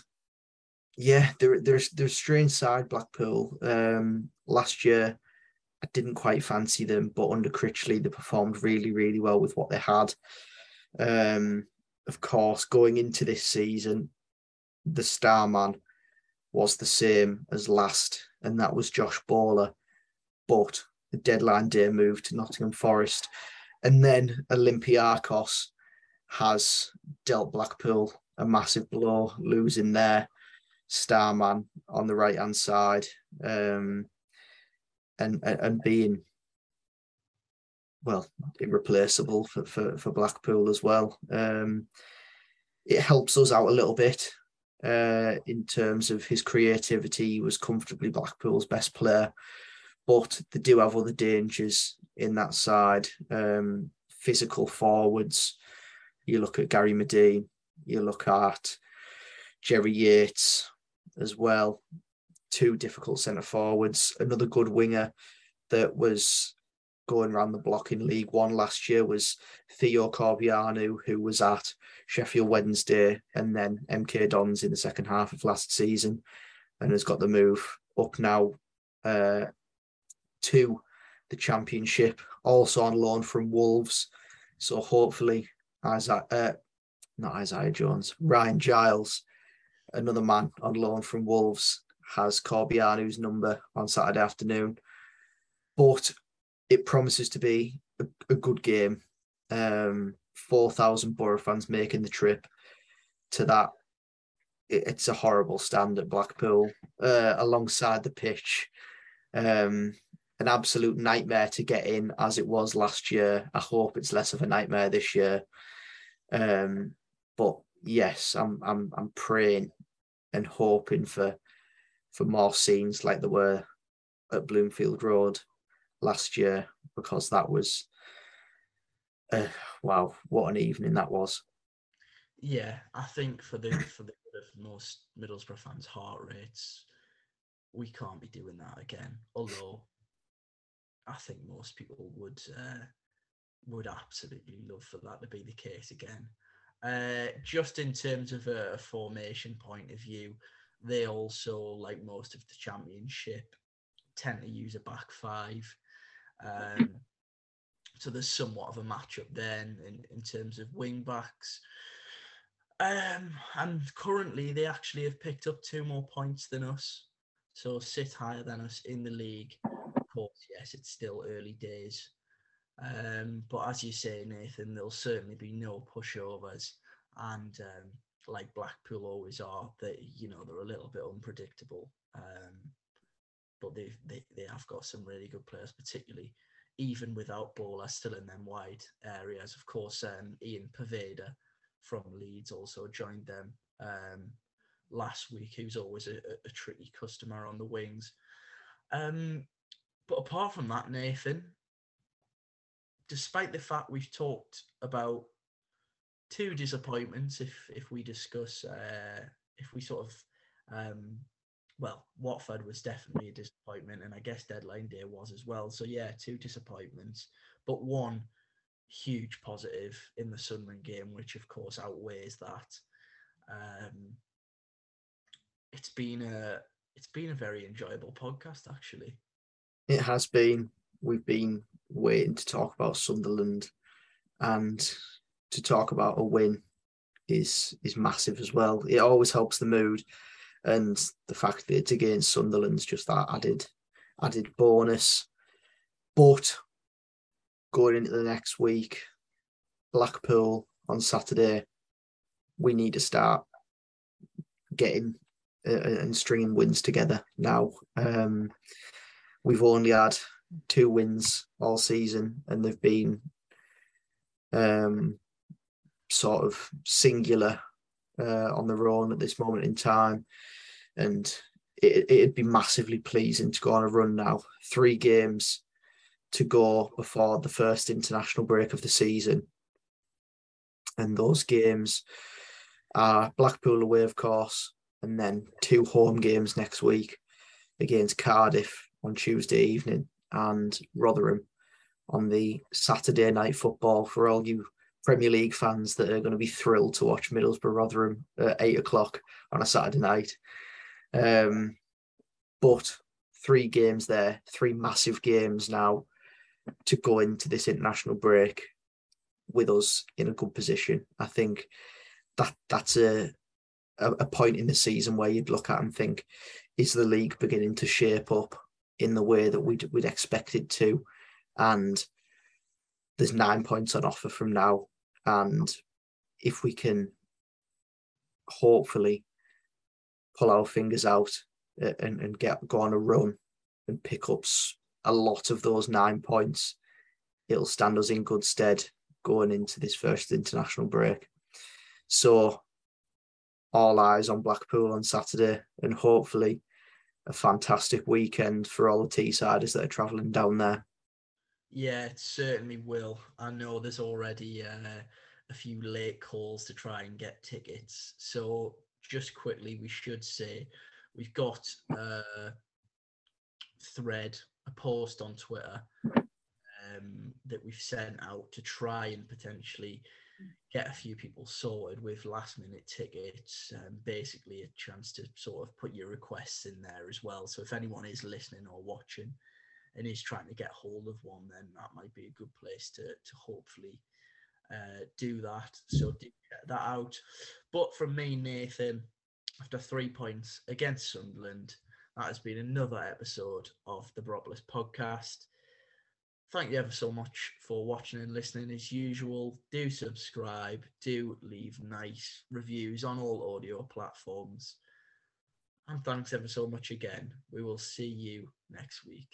yeah, they're a strange side, Blackpool. Last year, I didn't quite fancy them, but under Critchley, they performed really, really well with what they had. Of course, going into this season, the star man was the same as last, and that was Josh Bowler. But the deadline day move to Nottingham Forest. And then Olympiacos has dealt Blackpool a massive blow losing their star man on the right hand side, and being, well, irreplaceable for Blackpool as well. It helps us out a little bit in terms of his creativity. He was comfortably Blackpool's best player, but they do have other dangers in that side. Physical forwards, you look at Gary Medine, you look at Jerry Yates as well. Two difficult centre forwards. Another good winger that was going around the block in League One last year was Theo Corbianu, who was at Sheffield Wednesday and then MK Dons in the second half of last season, and has got the move up now to the Championship, also on loan from Wolves. So hopefully Ryan Giles, another man on loan from Wolves, has Corbianu's number on Saturday afternoon. But it promises to be a good game. 4,000 Borough fans making the trip to that. It's a horrible stand at Blackpool, alongside the pitch. An absolute nightmare to get in, as it was last year. I hope it's less of a nightmare this year. But yes, I'm praying and hoping for more scenes like there were at Bloomfield Road last year, because that was wow, what an evening that was. Yeah, I think for the most Middlesbrough fans' heart rates, we can't be doing that again. Although I think most people would absolutely love for that to be the case again. Just in terms of a formation point of view, they also, like most of the Championship, tend to use a back five. So there's somewhat of a matchup then in terms of wing backs, and currently they actually have picked up 2 more points than us, so sit higher than us in the league. Of course, yes, it's still early days, but as you say, Nathan, there'll certainly be no pushovers, and like Blackpool always are, they're a little bit unpredictable. But they have got some really good players, particularly even without Bola, still in them wide areas. Of course, Ian Poveda from Leeds also joined them last week, who's always a tricky customer on the wings. But apart from that, Nathan, despite the fact we've talked about 2 disappointments, if we discuss, if we sort of... Well, Watford was definitely a disappointment, and I guess deadline day was as well. So, yeah, 2 disappointments, but 1 huge positive in the Sunderland game, which, of course, outweighs that. It's been a very enjoyable podcast, actually. It has been. We've been waiting to talk about Sunderland, and to talk about a win is massive as well. It always helps the mood. And the fact that it's against Sunderland's just that added bonus. But going into the next week, Blackpool on Saturday, we need to start getting and stringing wins together now. We've only had 2 wins all season, and they've been sort of singular on their own at this moment in time, and it'd be massively pleasing to go on a run now. 3 games to go before the first international break of the season, and those games are Blackpool away, of course, and then 2 home games next week against Cardiff on Tuesday evening and Rotherham on the Saturday night football. For all you Premier League fans that are going to be thrilled to watch Middlesbrough Rotherham at 8:00 on a Saturday night. But 3 games there, 3 massive games now to go into this international break with us in a good position. I think that's a point in the season where you'd look at and think, is the league beginning to shape up in the way that we'd expect it to? And there's 9 points on offer from now. And if we can hopefully pull our fingers out and go on a run and pick up a lot of those 9 points. It'll stand us in good stead going into this first international break. So all eyes on Blackpool on Saturday, and hopefully a fantastic weekend for all the Teessiders that are travelling down there. Yeah, it certainly will. I know there's already a few late calls to try and get tickets. So just quickly, we should say we've got a thread, a post on Twitter that we've sent out to try and potentially get a few people sorted with last minute tickets, basically a chance to sort of put your requests in there as well. So if anyone is listening or watching and is trying to get hold of one, then that might be a good place to hopefully do that. So do get that out. But from me, Nathan, after 3 points against Sunderland, that has been another episode of the Bropolis Podcast. Thank you ever so much for watching and listening as usual. Do subscribe, do leave nice reviews on all audio platforms. And thanks ever so much again. We will see you next week.